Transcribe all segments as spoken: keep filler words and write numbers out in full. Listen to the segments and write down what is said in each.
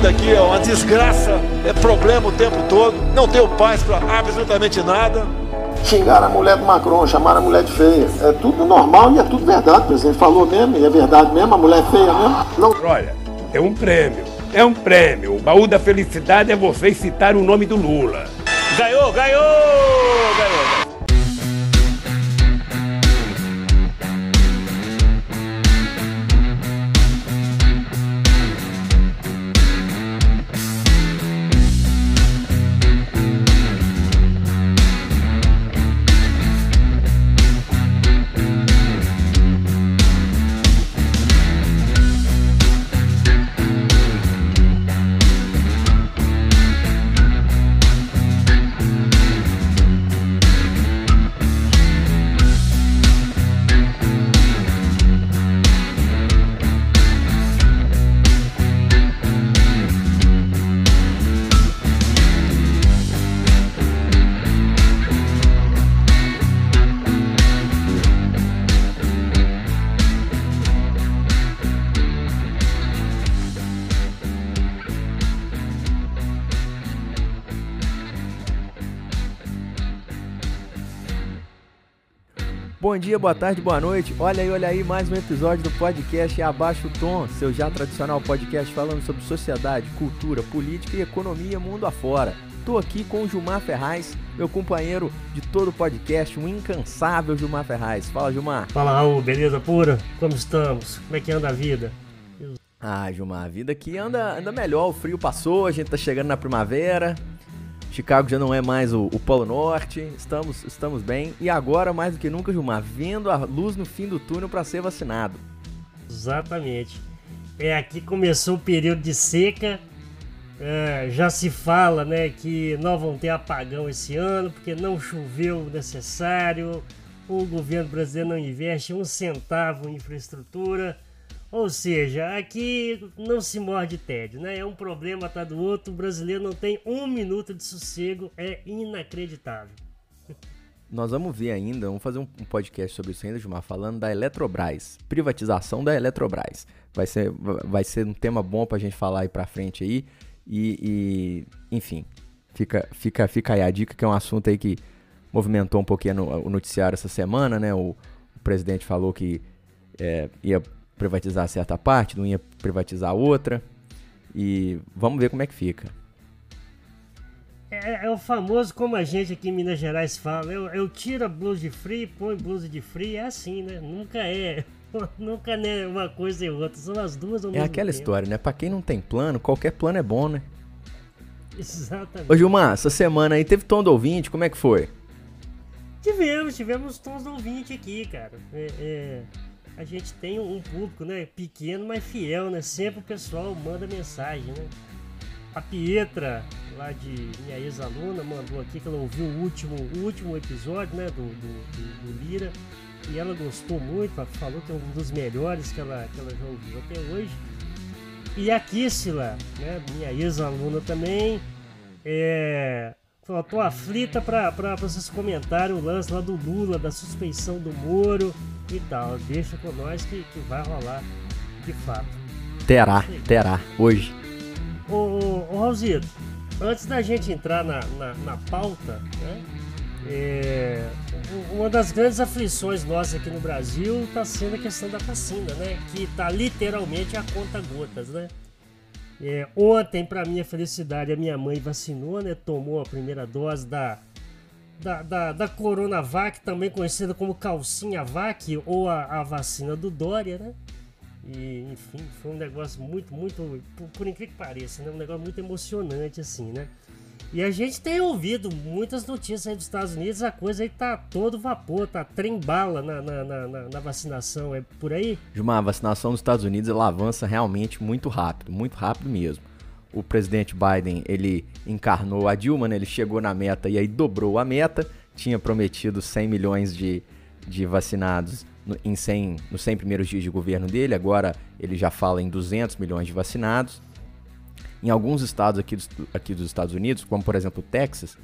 vida aqui é uma desgraça, é problema o tempo todo, não tenho paz para absolutamente nada. Xingaram a mulher do Macron, chamaram a mulher de feia. É tudo normal e é tudo verdade, o presidente falou mesmo, e é verdade mesmo, a mulher é feia mesmo. Não... Olha, é um prêmio, é um prêmio. O baú da felicidade é vocês citarem o nome do Lula. Ganhou, ganhou, ganhou. Bom dia, boa tarde, boa noite. Olha aí, olha aí, mais um episódio do podcast Abaixa o Tom, seu já tradicional podcast falando sobre sociedade, cultura, política e economia mundo afora. Tô aqui com o Gilmar Ferraz, meu companheiro de todo o podcast, um incansável Gilmar Ferraz. Fala, Gilmar. Fala, Raul, beleza pura? Como estamos? Como é que anda a vida? Ah, Gilmar, a vida aqui anda, anda melhor, o frio passou, a gente tá chegando na primavera. Chicago já não é mais o, o Polo Norte, estamos, estamos bem. E agora, mais do que nunca, Gilmar, vendo a luz no fim do túnel para ser vacinado. Exatamente. É, aqui começou o período de seca. É, já se fala, né, que não vão ter apagão esse ano, porque não choveu o necessário. O governo brasileiro não investe um centavo em infraestrutura. Ou seja, aqui não se morde tédio, né? É um problema atrás do outro, o brasileiro não tem um minuto de sossego, é inacreditável. Nós vamos ver ainda, vamos fazer um podcast sobre isso ainda, Gilmar, falando da Eletrobras, privatização da Eletrobras. Vai ser, vai ser um tema bom pra gente falar aí pra frente aí, e, e enfim, fica, fica, fica aí a dica, que é um assunto aí que movimentou um pouquinho no, o noticiário essa semana, né? O, o presidente falou que é, ia... privatizar certa parte, não ia privatizar outra, e vamos ver como é que fica. É, é o famoso, como a gente aqui em Minas Gerais fala, eu, eu tiro a blusa de frio, põe blusa de frio, é assim, né? Nunca é, nunca é uma coisa e outra, são as duas ao mesmo tempo. É aquela história, né? Pra quem não tem plano, qualquer plano é bom, né? Exatamente. Ô Gilmar, essa semana aí teve tom do ouvinte, como é que foi? Tivemos, tivemos tons do ouvinte aqui, cara. É... é... A gente tem um público, né, pequeno, mas fiel, né? Sempre o pessoal manda mensagem, né? A Pietra, lá de minha ex-aluna, mandou aqui que ela ouviu o último, o último episódio, né, do, do, do, do Lira, e ela gostou muito, falou que é um dos melhores que ela, que ela já ouviu até hoje. E a Kíssila, né, minha ex-aluna também, é... falou, tô aflita pra, pra, pra vocês comentarem o lance lá do Lula, da suspeição do Moro e tal. Deixa com nós que, que vai rolar de fato. Terá, terá, hoje. Ô, ô, ô Raulzito, antes da gente entrar na, na, na pauta, né, é, uma das grandes aflições nossas aqui no Brasil tá sendo a questão da vacina, né? Que tá literalmente a conta gotas, né? É, ontem, para minha felicidade, a minha mãe vacinou, né? Tomou a primeira dose da, da, da, da Coronavac, também conhecida como calcinha vac, ou a, a vacina do Dória, né? E, enfim, foi um negócio muito, muito, por, por incrível que pareça, né? Um negócio muito emocionante, assim, né? E a gente tem ouvido muitas notícias aí dos Estados Unidos, a coisa aí tá todo vapor, tá trem-bala na, na, na, na vacinação, é por aí? Gilmar, a vacinação nos Estados Unidos, ela avança realmente muito rápido, muito rápido mesmo. O presidente Biden, ele encarnou a Dilma, né? Ele chegou na meta e aí dobrou a meta, tinha prometido cem milhões de, de vacinados no, em cem, nos cem primeiros dias de governo dele, agora ele já fala em duzentos milhões de vacinados. Em alguns estados aqui dos, aqui dos Estados Unidos, como por exemplo o Texas,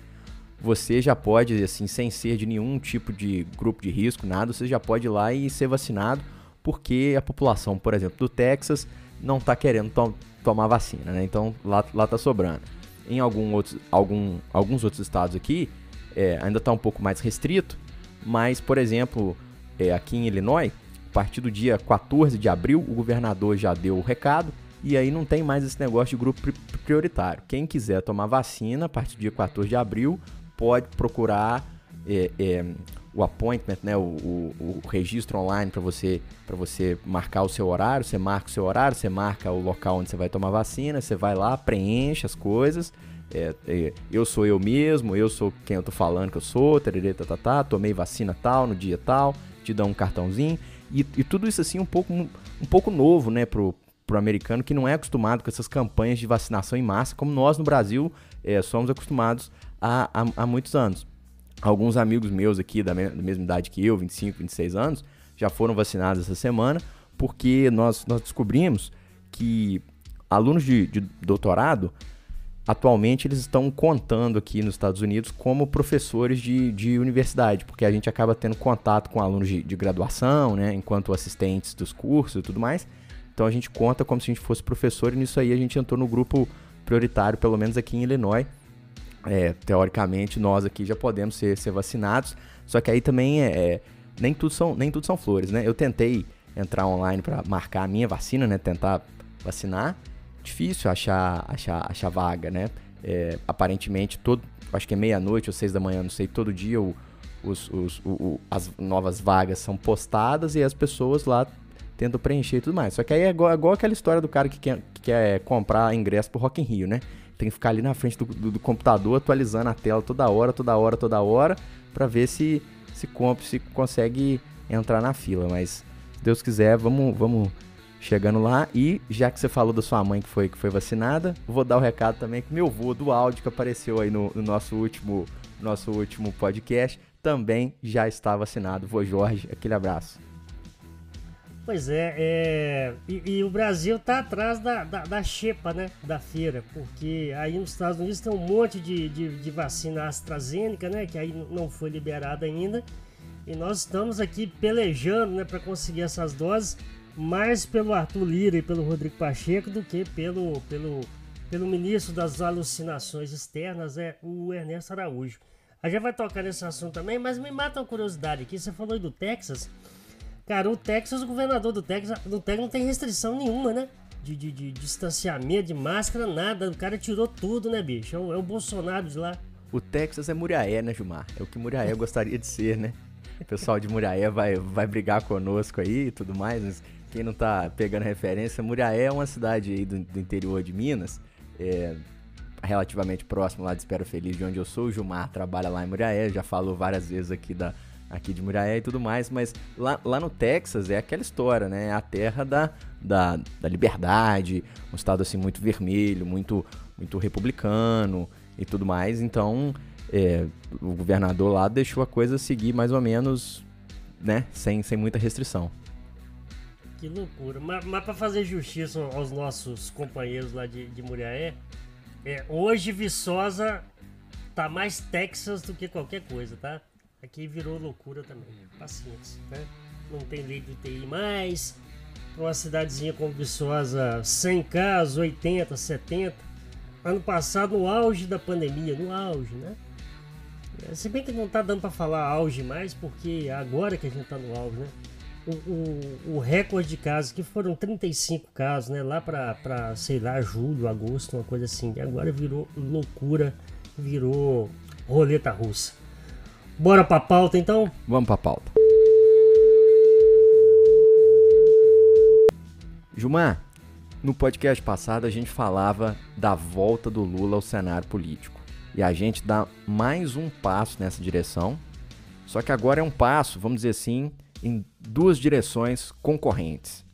você já pode, assim, sem ser de nenhum tipo de grupo de risco, nada, você já pode ir lá e ser vacinado, porque a população, por exemplo, do Texas não tá querendo to tomar vacina, né? Então lá, lá tá sobrando. Em algum outro, algum, alguns outros estados aqui, é, ainda tá um pouco mais restrito, mas, por exemplo, é, aqui em Illinois, a partir do dia quatorze de abril, o governador já deu o recado, e aí não tem mais esse negócio de grupo prioritário. Quem quiser tomar vacina, a partir do dia quatorze de abril, pode procurar é, é, o appointment, né, o, o, o registro online para você, para você marcar o seu horário, você marca o seu horário, você marca o local onde você vai tomar vacina, você vai lá, preenche as coisas, é, é, eu sou eu mesmo, eu sou quem eu tô falando que eu sou, tererê, tatatá, tomei vacina tal, no dia tal, te dá um cartãozinho, e, e tudo isso assim um pouco, um pouco novo, né, pro, pro americano que não é acostumado com essas campanhas de vacinação em massa, como nós no Brasil é, somos acostumados há, há, há muitos anos. Alguns amigos meus aqui, da mesma idade que eu, vinte e cinco, vinte e seis anos, já foram vacinados essa semana, porque nós, nós descobrimos que alunos de, de doutorado, atualmente eles estão contando aqui nos Estados Unidos como professores de, de universidade, porque a gente acaba tendo contato com alunos de, de graduação, né, enquanto assistentes dos cursos e tudo mais, então a gente conta como se a gente fosse professor, e nisso aí a gente entrou no grupo prioritário, pelo menos aqui em Illinois. É, teoricamente, nós aqui já podemos ser, ser vacinados, só que aí também é, nem, tudo são, nem tudo são flores, né? Eu tentei entrar online para marcar a minha vacina, né? Tentar vacinar, difícil achar, achar, achar vaga, né? É, aparentemente, todo, acho que é meia-noite ou seis da manhã, não sei, todo dia o, os, os, o, o, as novas vagas são postadas e as pessoas lá tentam preencher e tudo mais. Só que aí é igual, é igual aquela história do cara que quer, que quer comprar ingresso pro Rock in Rio, né? Tem que ficar ali na frente do, do, do computador atualizando a tela toda hora, toda hora, toda hora, para ver se se, compre, se consegue entrar na fila. Mas, se Deus quiser, vamos, vamos chegando lá. E, já que você falou da sua mãe que foi, que foi vacinada, vou dar o recado também que meu avô do áudio, que apareceu aí no, no nosso, último, nosso último podcast, também já está vacinado. Vô Jorge, aquele abraço. Pois é, é... E, e o Brasil tá atrás da, da, da xepa, né, da feira, porque aí nos Estados Unidos tem um monte de, de, de vacina AstraZeneca, né, que aí não foi liberada ainda, e nós estamos aqui pelejando, né, para conseguir essas doses, mais pelo Arthur Lira e pelo Rodrigo Pacheco do que pelo, pelo, pelo ministro das alucinações externas, né, o Ernesto Araújo. A gente vai tocar nesse assunto também, mas me mata uma curiosidade aqui, você falou aí do Texas. Cara, o Texas, o governador do Texas, do Texas não tem restrição nenhuma, né? De, de, de distanciamento, de máscara, nada. O cara tirou tudo, né, bicho? É o, é o Bolsonaro de lá. O Texas é Muriaé, né, Gilmar? É o que Muriaé gostaria de ser, né? O pessoal de Muriaé vai, vai brigar conosco aí e tudo mais. Mas quem não tá pegando referência, Muriaé é uma cidade aí do, do interior de Minas, é, relativamente próximo lá de Espero Feliz, de onde eu sou. O Gilmar trabalha lá em Muriaé, já falou várias vezes aqui da... aqui de Muriaé e tudo mais, mas lá, lá no Texas é aquela história, né? É a terra da, da, da liberdade, um estado assim muito vermelho, muito, muito republicano e tudo mais, então é, o governador lá deixou a coisa seguir mais ou menos, né? Sem, sem muita restrição. Que loucura, mas, mas para fazer justiça aos nossos companheiros lá de, de Muriaé, é, hoje Viçosa tá mais Texas do que qualquer coisa, tá? Aqui virou loucura também, paciência, né? Não tem lei do T I mais, uma cidadezinha como Viçosa, cem casos, oitenta, setenta. Ano passado, no auge da pandemia, no auge, né? Se bem que não tá dando para falar auge mais, porque agora que a gente tá no auge, né? O, o, o recorde de casos, que foram trinta e cinco casos, né? Lá para, sei lá, julho, agosto, uma coisa assim. E agora virou loucura, virou roleta russa. Bora pra pauta, então? Vamos pra pauta. Gilmar, no podcast passado a gente falava da volta do Lula ao cenário político. E a gente dá mais um passo nessa direção. Só que agora é um passo, vamos dizer assim, em duas direções concorrentes.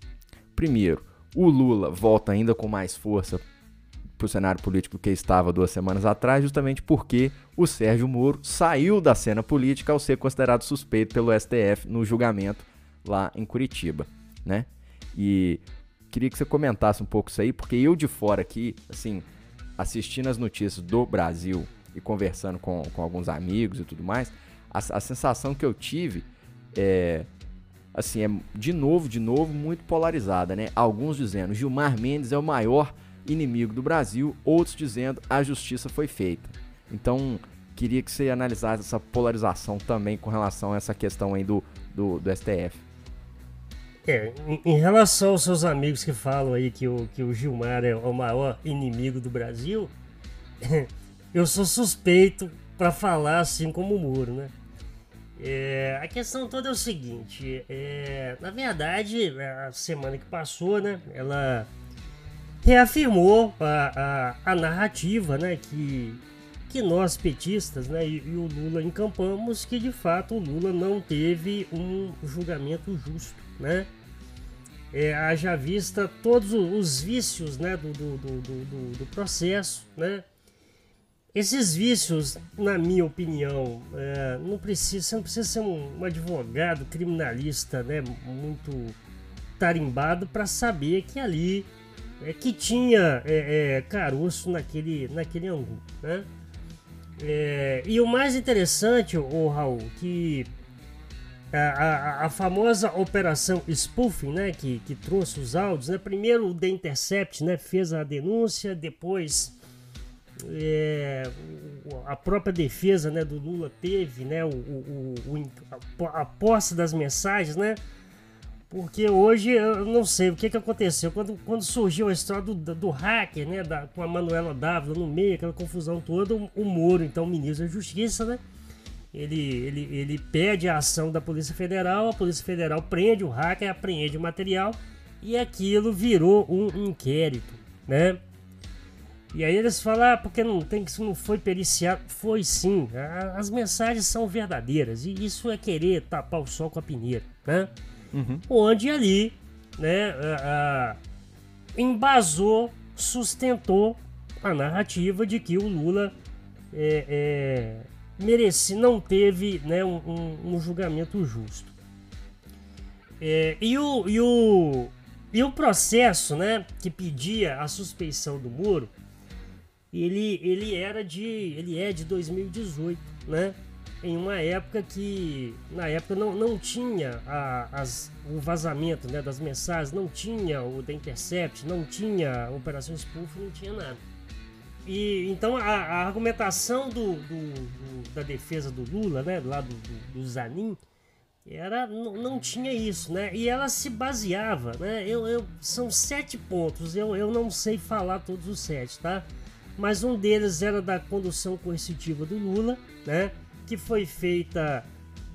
Primeiro, o Lula volta ainda com mais força para o cenário político que estava duas semanas atrás, justamente porque o Sérgio Moro saiu da cena política ao ser considerado suspeito pelo S T F no julgamento lá em Curitiba, né? E queria que você comentasse um pouco isso aí, porque eu de fora aqui, assim, assistindo as notícias do Brasil e conversando com, com alguns amigos e tudo mais, a, a sensação que eu tive é assim, é de novo, de novo, muito polarizada, né? Alguns dizendo Gilmar Mendes é o maior inimigo do Brasil, outros dizendo a justiça foi feita. Então, queria que você analisasse essa polarização também com relação a essa questão aí do, do, do S T F. É, em relação aos seus amigos que falam aí que o, que o Gilmar é o maior inimigo do Brasil, eu sou suspeito para falar assim como o Moro, né? É, a questão toda é o seguinte, é, na verdade, a semana que passou, né, ela reafirmou a, a, a narrativa, né, que, que nós petistas, né, e, e o Lula encampamos, que de fato o Lula não teve um julgamento justo, né, é, haja vista todos os vícios, né, do, do, do, do, do processo, né. Esses vícios, na minha opinião, é, não precisa, você não precisa ser um, um advogado criminalista, né, muito tarimbado para saber que ali é, que tinha é, é, caroço naquele, naquele angu, né? É, e o mais interessante, ô Raul, que a, a, a famosa operação spoofing, né, que, que trouxe os áudios, né, primeiro o The Intercept, né, fez a denúncia, depois... É, a própria defesa, né, do Lula teve, né, o, o, o, a posse das mensagens, né, porque hoje eu não sei o que, que aconteceu, quando, quando surgiu a história do, do hacker, né, da, com a Manuela Dávila no meio, aquela confusão toda, o, o Moro, então ministro da Justiça, né, ele, ele, ele pede a ação da Polícia Federal, a Polícia Federal prende o hacker, apreende o material e aquilo virou um inquérito, né. E aí eles falam, ah, porque não tem, que isso não foi periciado. Foi sim, as mensagens são verdadeiras. E isso é querer tapar o sol com a peneira, né? Uhum. Onde ali, né, a, a, embasou, sustentou a narrativa de que o Lula é, é, merece, não teve, né, um, um, um julgamento justo. É, e o... E o, e o processo, né, que pedia a suspeição do Moro, Ele, ele, era de, ele é de dois mil e dezoito, né? Em uma época que, na época, não, não tinha a, as, o vazamento, né, das mensagens, não tinha o The Intercept, não tinha a Operação Spoof, não tinha nada. E, então, a, a argumentação do, do, do, da defesa do Lula, né, lá do, do, do Zanin, era, não, não tinha isso, né? E ela se baseava, né? Eu, eu, são sete pontos, eu, eu não sei falar todos os sete, tá? Mas um deles era da condução coercitiva do Lula, né, que foi feita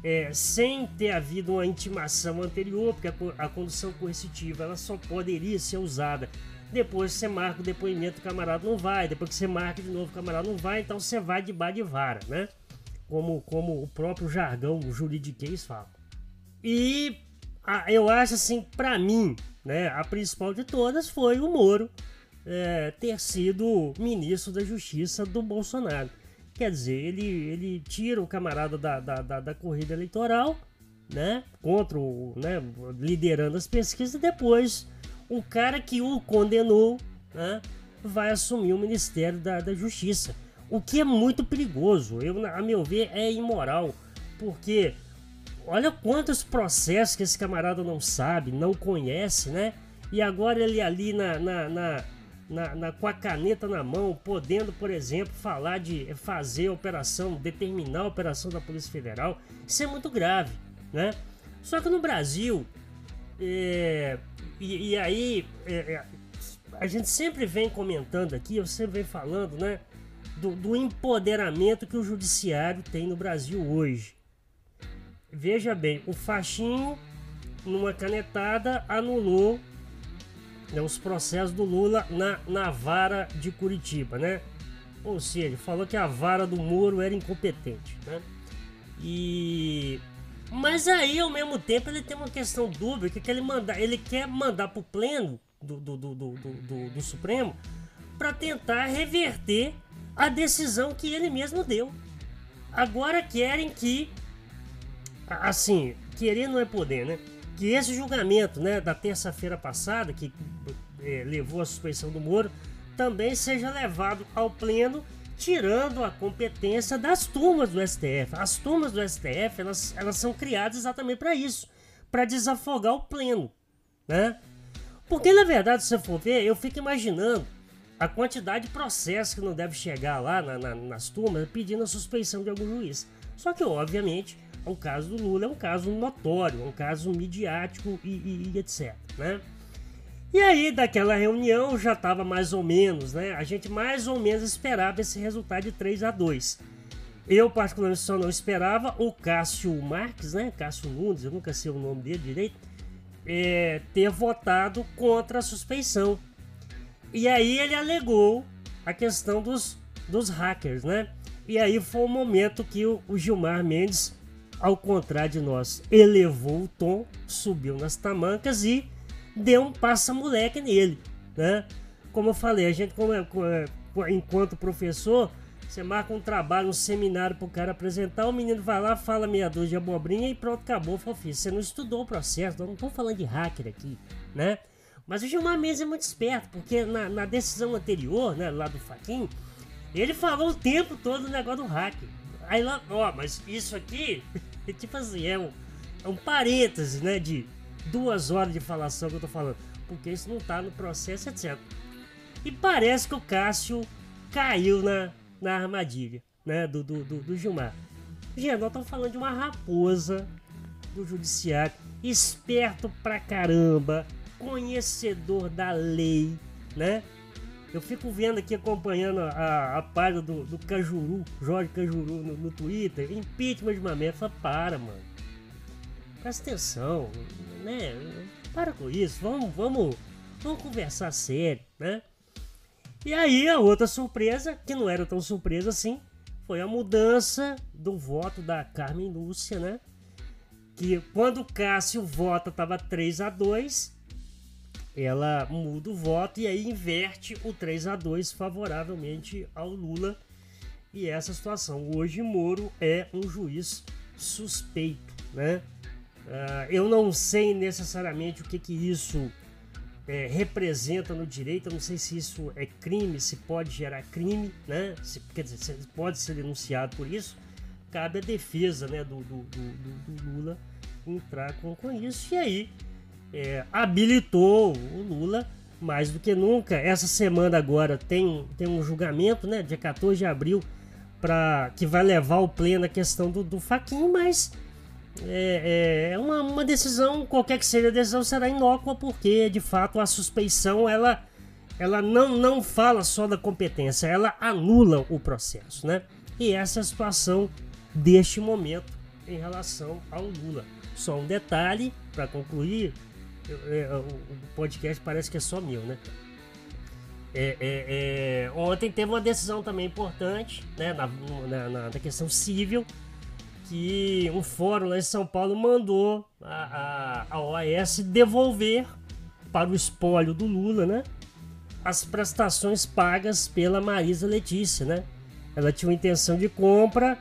é, sem ter havido uma intimação anterior, porque a, a condução coercitiva ela só poderia ser usada depois que você marca o depoimento, o camarada não vai, depois que você marca de novo, o camarada não vai, então você vai de bar de vara, né, como, como o próprio jargão juridiquês fala. E a, eu acho assim, para mim, né, a principal de todas foi o Moro, É, ter sido ministro da Justiça do Bolsonaro. Quer dizer, ele, ele tira o camarada da, da, da, da corrida eleitoral, né, contra o, né, liderando as pesquisas, e depois o cara que o condenou, né, vai assumir o Ministério da, da Justiça, o que é muito perigoso. Eu, a meu ver, é imoral, porque olha quantos processos que esse camarada não sabe, não conhece, né, e agora ele ali na... na, na Na, na, com a caneta na mão, podendo, por exemplo, falar de fazer a operação, determinar a operação da Polícia Federal. Isso é muito grave, né? Só que no Brasil, é, e, e aí é, a gente sempre vem comentando aqui, eu sempre venho falando, né, do, do empoderamento que o judiciário tem no Brasil hoje. Veja bem, o Fachin, numa canetada, anulou os processos do Lula na, na vara de Curitiba, né? Ou seja, falou que a vara do Moro era incompetente, né? E... Mas aí, ao mesmo tempo, ele tem uma questão dúbia, que, que ele, manda... ele quer mandar para o pleno do, do, do, do, do, do Supremo para tentar reverter a decisão que ele mesmo deu. Agora querem que... Assim, querer não é poder, né? Que esse julgamento, né, da terça-feira passada, que é, levou à suspeição do Moro, também seja levado ao pleno, tirando a competência das turmas do S T F. As turmas do S T F, elas, elas são criadas exatamente para isso, para desafogar o Pleno, né? Porque, na verdade, se você for ver, eu fico imaginando a quantidade de processo que não deve chegar lá na, na, nas turmas pedindo a suspeição de algum juiz. Só que, obviamente, o caso do Lula é um caso notório, é um caso midiático e, e, e etcétera, né? E aí, daquela reunião, já estava mais ou menos, né? A gente mais ou menos esperava esse resultado de três a dois. Eu, particularmente, só não esperava. O Cássio Marques, né? Cássio Nunes, eu nunca sei o nome dele direito, é, ter votado contra a suspeição. E aí ele alegou a questão dos, dos hackers, né? E aí foi o momento que o, o Gilmar Mendes, ao contrário de nós, elevou o tom, subiu nas tamancas e deu um passa-moleque nele, né? Como eu falei, a gente, como é, enquanto professor, você marca um trabalho, um seminário pro cara apresentar, o menino vai lá, fala meia dúzia de abobrinha e pronto, acabou. Falou, filho, você não estudou o processo, eu não tô falando de hacker aqui, né? Mas o Gilmar Mendes é muito esperto, porque na, na decisão anterior, né, lá do Fachin, ele falou o tempo todo o negócio do hacker. Aí lá, ó, mas isso aqui, tipo assim, é um, é um parêntese, né, de duas horas de falação que eu tô falando, porque isso não tá no processo, etcétera. E parece que o Cássio caiu na, na armadilha, né, do, do, do, do Gilmar. Gente, nós estamos falando de uma raposa do judiciário, esperto pra caramba, conhecedor da lei, né? Eu fico vendo aqui, acompanhando a, a página do, do Cajuru, Jorge Cajuru, no, no Twitter, impeachment de uma merda. Para, mano. Presta atenção, né? Para com isso, vamos, vamos, vamos conversar sério, né? E aí, a outra surpresa, que não era tão surpresa assim, foi a mudança do voto da Carmen Lúcia, né? Que quando o Cássio vota, tava três a dois... Ela muda o voto e aí inverte o três a dois favoravelmente ao Lula. E essa situação, hoje Moro é um juiz suspeito, né? Uh, eu não sei necessariamente o que que isso é, representa no direito, eu não sei se isso é crime, se pode gerar crime, né? Se, quer dizer, se pode ser denunciado por isso, cabe a defesa, né, do, do, do, do Lula entrar com, com isso. E aí... É, habilitou o Lula mais do que nunca. Essa semana agora tem, tem um julgamento, né, dia quatorze de abril, pra, que vai levar o Pleno a questão do, do Fachin, mas é, é uma, uma decisão, qualquer que seja a decisão, será inócua, porque de fato a suspeição ela, ela não, não fala só da competência, ela anula o processo, né? E essa é a situação deste momento em relação ao Lula. Só um detalhe, para concluir, o podcast parece que é só meu, né? É, é, é, ontem teve uma decisão também importante, né, na, na, na questão civil, que um fórum lá em São Paulo mandou a, a, a O A S devolver para o espólio do Lula, né, as prestações pagas pela Marisa Letícia, né? Ela tinha uma intenção de compra,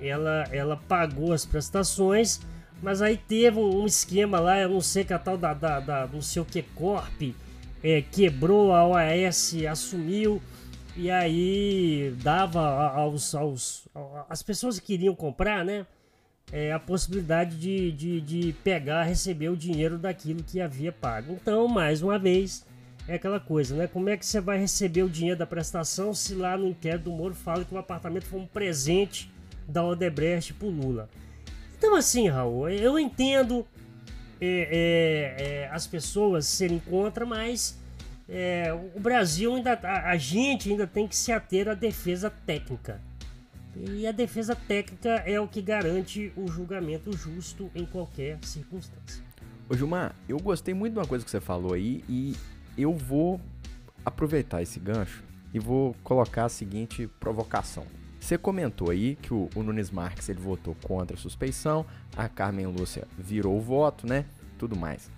ela, ela pagou as prestações. Mas aí teve um esquema lá, eu não sei que a tal da, da, da não sei o que Corp é, quebrou, a O A S assumiu e aí dava aos, aos, aos as pessoas que queriam comprar, né, é, a possibilidade de, de, de pegar, receber o dinheiro daquilo que havia pago. Então, mais uma vez, é aquela coisa, né? Como é que você vai receber o dinheiro da prestação se lá no inquérito do Moro fala que o apartamento foi um presente da Odebrecht pro Lula? Então assim, Raul, eu entendo é, é, é, as pessoas serem contra, mas é, o Brasil ainda, a, a gente ainda tem que se ater à defesa técnica. E a defesa técnica é o que garante o julgamento justo em qualquer circunstância. Ô Gilmar, eu gostei muito de uma coisa que você falou aí e eu vou aproveitar esse gancho e vou colocar a seguinte provocação. Você comentou aí que o, o Nunes Marques ele votou contra a suspeição, a Carmen Lúcia virou o voto, né? Tudo mais.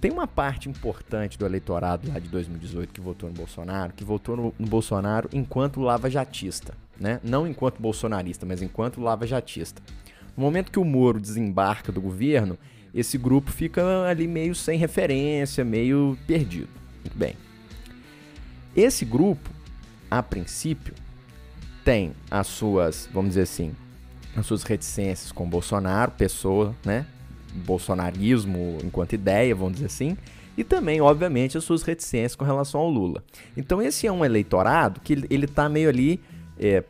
Tem uma parte importante do eleitorado lá de dois mil e dezoito que votou no Bolsonaro, que votou no, no Bolsonaro enquanto lava-jatista, né? Não enquanto bolsonarista, mas enquanto lava-jatista. No momento que o Moro desembarca do governo, esse grupo fica ali meio sem referência, meio perdido. Muito bem. Esse grupo, a princípio, tem as suas, vamos dizer assim, as suas reticências com o Bolsonaro, pessoa, né? bolsonarismo enquanto ideia, vamos dizer assim, e também, obviamente, as suas reticências com relação ao Lula. Então esse é um eleitorado que ele está meio ali é,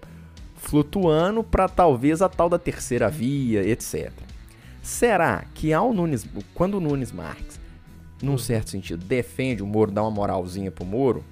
flutuando para talvez a tal da terceira via, etcétera. Será que ao Nunes, quando o Nunes Marques, num certo sentido, defende o Moro, dá uma moralzinha pro Moro,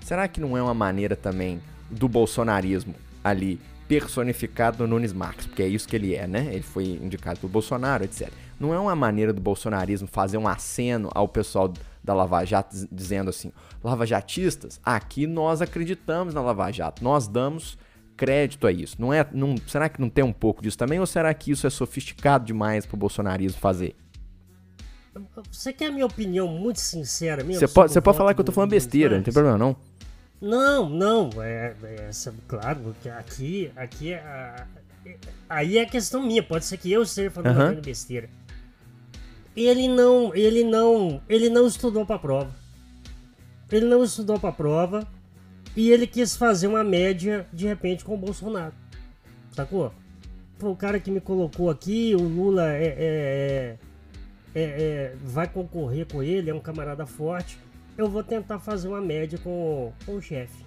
será que não é uma maneira também do bolsonarismo ali personificado no Nunes Marques, porque é isso que ele é, né? Ele foi indicado pelo Bolsonaro, etcétera. Não é uma maneira do bolsonarismo fazer um aceno ao pessoal da Lava Jato dizendo assim, lavajatistas, aqui nós acreditamos na Lava Jato, nós damos crédito a isso. Não é, não, será que não tem um pouco disso também, ou será que isso é sofisticado demais pro bolsonarismo fazer? Você quer a minha opinião muito sincera mesmo? Você pode, você pode falar que eu tô falando besteira, não tem problema não. Não, não, é, é, claro, aqui, aqui é, é, aí é questão minha, pode ser que eu esteja falando uhum. besteira. Ele não, ele não, ele não estudou pra prova, ele não estudou pra prova e ele quis fazer uma média de repente com o Bolsonaro, sacou? Foi o cara que me colocou aqui, o Lula é, é, é, é, vai concorrer com ele, é um camarada forte. Eu vou tentar fazer uma média com, com o chefe.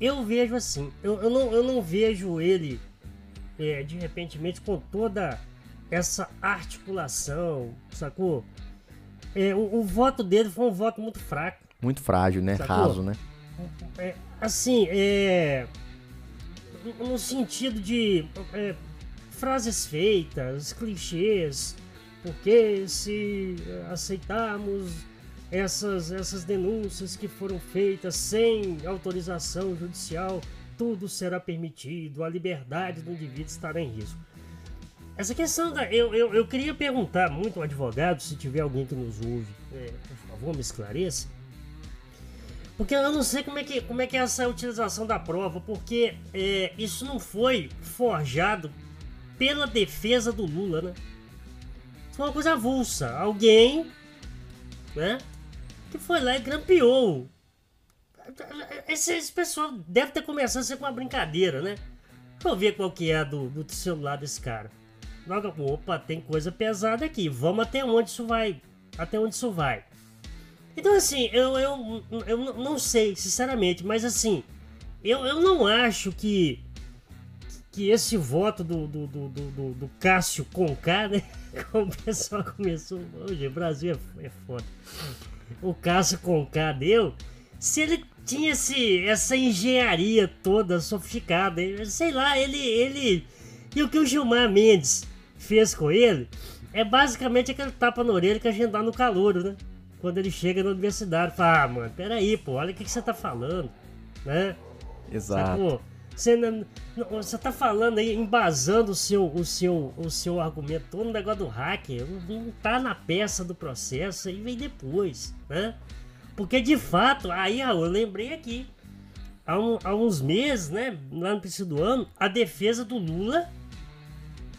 Eu vejo assim, eu, eu, não, eu não vejo ele é, de repentemente com toda essa articulação, sacou? É, o, o voto dele foi um voto muito fraco. Muito frágil, né? Sacou? Raso, né? É, assim, é, no sentido de é, frases feitas, clichês, porque se aceitarmos Essas, essas denúncias que foram feitas sem autorização judicial, tudo será permitido, a liberdade do indivíduo estará em risco. Essa questão da... Eu, eu, eu queria perguntar muito ao advogado, se tiver alguém que nos ouve, é, por favor, me esclareça. Porque eu não sei como é que, como é que é essa utilização da prova, porque é, isso não foi forjado pela defesa do Lula, né? Foi uma coisa avulsa. Alguém, né, que foi lá e grampeou. Esse, esse pessoal deve ter começado a ser com uma brincadeira, né? Vou ver qual que é a do, do celular desse cara. Logo, opa, tem coisa pesada aqui. Vamos até onde isso vai. Até onde isso vai. Então, assim, eu, eu, eu não sei, sinceramente. Mas, assim, eu, eu não acho que, que esse voto do, do, do, do, do Cássio Conká, né? Como o pessoal começou... Hoje, o Brasil é foda. O Cássio Conká deu, se ele tinha esse, essa engenharia toda sofisticada, sei lá, ele, ele... E o que o Gilmar Mendes fez com ele é basicamente aquele tapa na orelha que a gente dá no calouro, né? Quando ele chega na universidade, fala, ah, mano, peraí, pô, olha o que, que você tá falando, né? Exato. Você, não, você tá falando aí, embasando o seu, o seu, o seu argumento todo no negócio do hacker, não tá na peça do processo, aí vem depois, né? Porque de fato, aí eu lembrei aqui, há, um, há uns meses, né, lá no início do ano, a defesa do Lula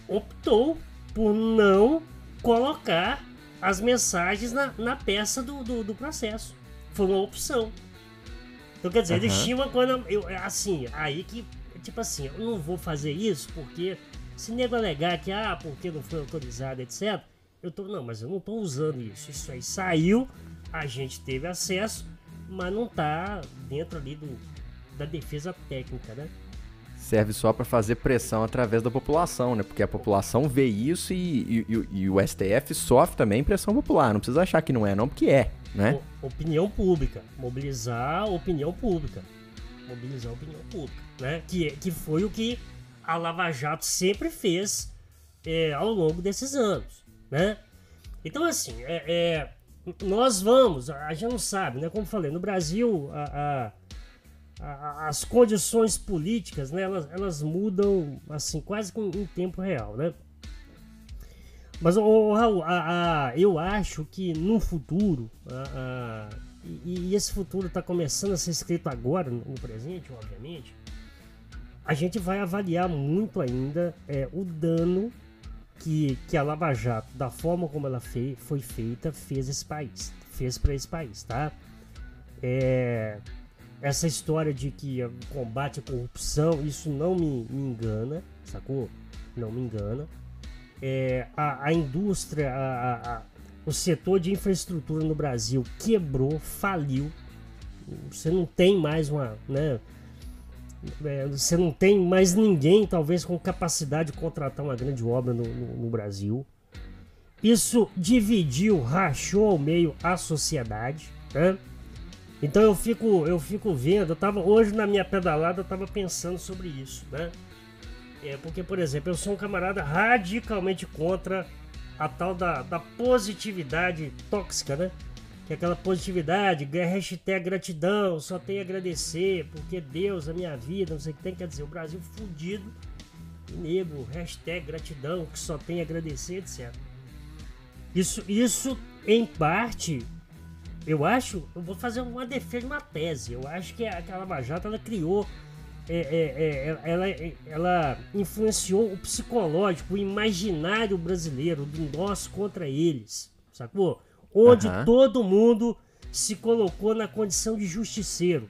optou por não colocar as mensagens na, na peça do, do, do processo. Foi uma opção. Então, quer dizer, uhum. eles tinham uma coisa, eu, assim, aí que, tipo assim, eu não vou fazer isso porque se nego alegar que, ah, porque não foi autorizado, etcétera, eu tô, não, mas eu não tô usando isso, isso aí saiu, a gente teve acesso, mas não tá dentro ali do, da defesa técnica, né? Serve só para fazer pressão através da população, né? Porque a população vê isso e, e, e, e o S T F sofre também pressão popular, não precisa achar que não é, não, porque é. Né? Opinião pública, mobilizar opinião pública, mobilizar opinião pública, né? Que, que foi o que a Lava Jato sempre fez é, ao longo desses anos, né? Então, assim, é, é, nós vamos, a gente não sabe, né? Como falei, no Brasil a, a, a, as condições políticas, né? Elas, elas mudam assim quase que em tempo real, né? Mas, oh, Raul, a, a, eu acho que no futuro, a, a, e, e esse futuro está começando a ser escrito agora, no, no presente, obviamente, a gente vai avaliar muito ainda é, o dano que, que a Lava Jato, da forma como ela fei, foi feita, fez esse país, fez para esse país, tá? É, essa história de que combate à corrupção, isso não me, me engana, sacou? Não me engana. é, a, a indústria, a, a, a, o setor de infraestrutura no Brasil quebrou, faliu. Você não tem mais uma, né? É, você não tem mais ninguém, talvez, com capacidade de contratar uma grande obra no, no, no Brasil. Isso dividiu, rachou ao meio a sociedade, né? Então eu fico, eu fico vendo, eu tava, hoje na minha pedalada eu tava pensando sobre isso, né? É, porque, por exemplo, eu sou um camarada radicalmente contra a tal da, da positividade tóxica, né? Que é aquela positividade, hashtag gratidão, só tenho a agradecer, porque Deus, a minha vida, não sei o que tem, quer dizer, o Brasil fudido, negro, hashtag gratidão, que só tem a agradecer, etcétera. Isso, isso, em parte, eu acho, eu vou fazer uma defesa, uma tese, eu acho que aquela Lava Jato, ela criou, é, é, é, ela, ela influenciou o psicológico, o imaginário brasileiro, do nós contra eles, sacou? Onde uhum. todo mundo se colocou na condição de justiceiro.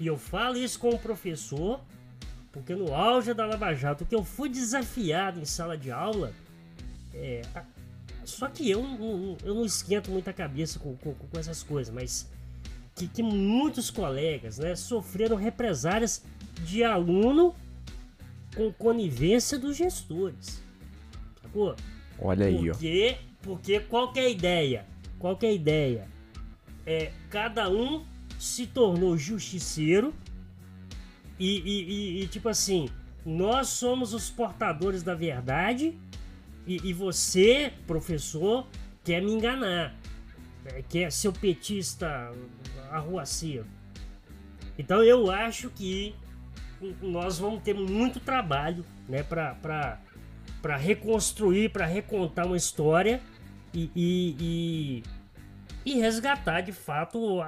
E eu falo isso como professor, porque no auge da Lava Jato, que eu fui desafiado em sala de aula, é, só que eu, eu, eu não esquento muita cabeça com, com, com essas coisas, mas que, que muitos colegas, né, sofreram represálias de aluno com conivência dos gestores. Sacou? Olha aí, porque... ó. Porque qual que é a ideia? Qual que é a ideia? É, cada um se tornou justiceiro e, e, e, e tipo assim, nós somos os portadores da verdade e, e você, professor, quer me enganar, é, quer ser o petista arruaceiro. Então eu acho que nós vamos ter muito trabalho, né, pra, pra, pra reconstruir, pra recontar uma história. E, e, e, e resgatar de fato a,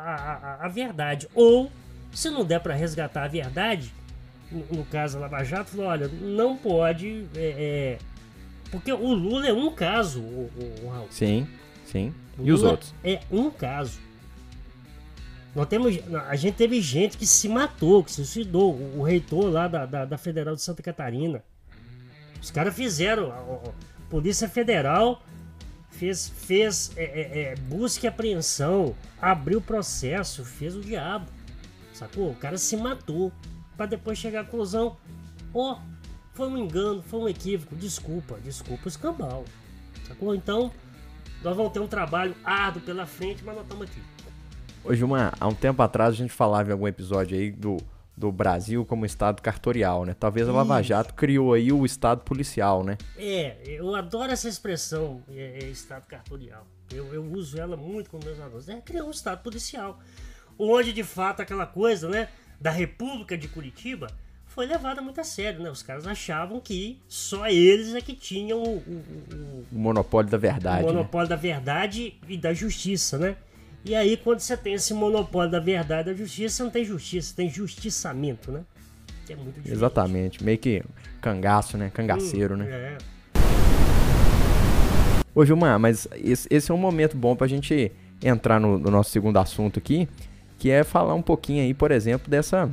a, a verdade. Ou, se não der para resgatar a verdade, no, no caso da Lava Jato, falou, olha, não pode. É, é, porque o Lula é um caso, o, o, o Raul. Sim, sim. O e Lula os outros? É um caso. Nós temos, a gente teve gente que se matou, que se suicidou. O, o reitor lá da, da, da Federal de Santa Catarina. Os caras fizeram. A, a, a Polícia Federal. Fez, fez é, é, busca e apreensão, abriu o processo, fez o diabo, sacou? O cara se matou, pra depois chegar à conclusão, ó, oh, foi um engano, foi um equívoco, desculpa, desculpa o escambau, sacou? Então, nós vamos ter um trabalho árduo pela frente, mas nós estamos aqui. Ô Gilmar, há um tempo atrás a gente falava em algum episódio aí do, do Brasil como estado cartorial, né? Talvez a Lava Jato criou aí o estado policial, né? É, eu adoro essa expressão, é, é, estado cartorial. Eu, eu uso ela muito com meus alunos. É, criou um estado policial. Onde, de fato, aquela coisa, né, da República de Curitiba foi levada muito a sério, né? Os caras achavam que só eles é que tinham o... O, o, o monopólio da verdade, O monopólio né? da verdade e da justiça, né? E aí, quando você tem esse monopólio da verdade e da justiça, você não tem justiça, tem justiçamento, né? Que é muito difícil. Exatamente, meio que cangaço, né? Cangaceiro, hum, né? É. Ô Gilmar, mas esse, esse é um momento bom pra gente entrar no, no nosso segundo assunto aqui, que é falar um pouquinho aí, por exemplo, dessa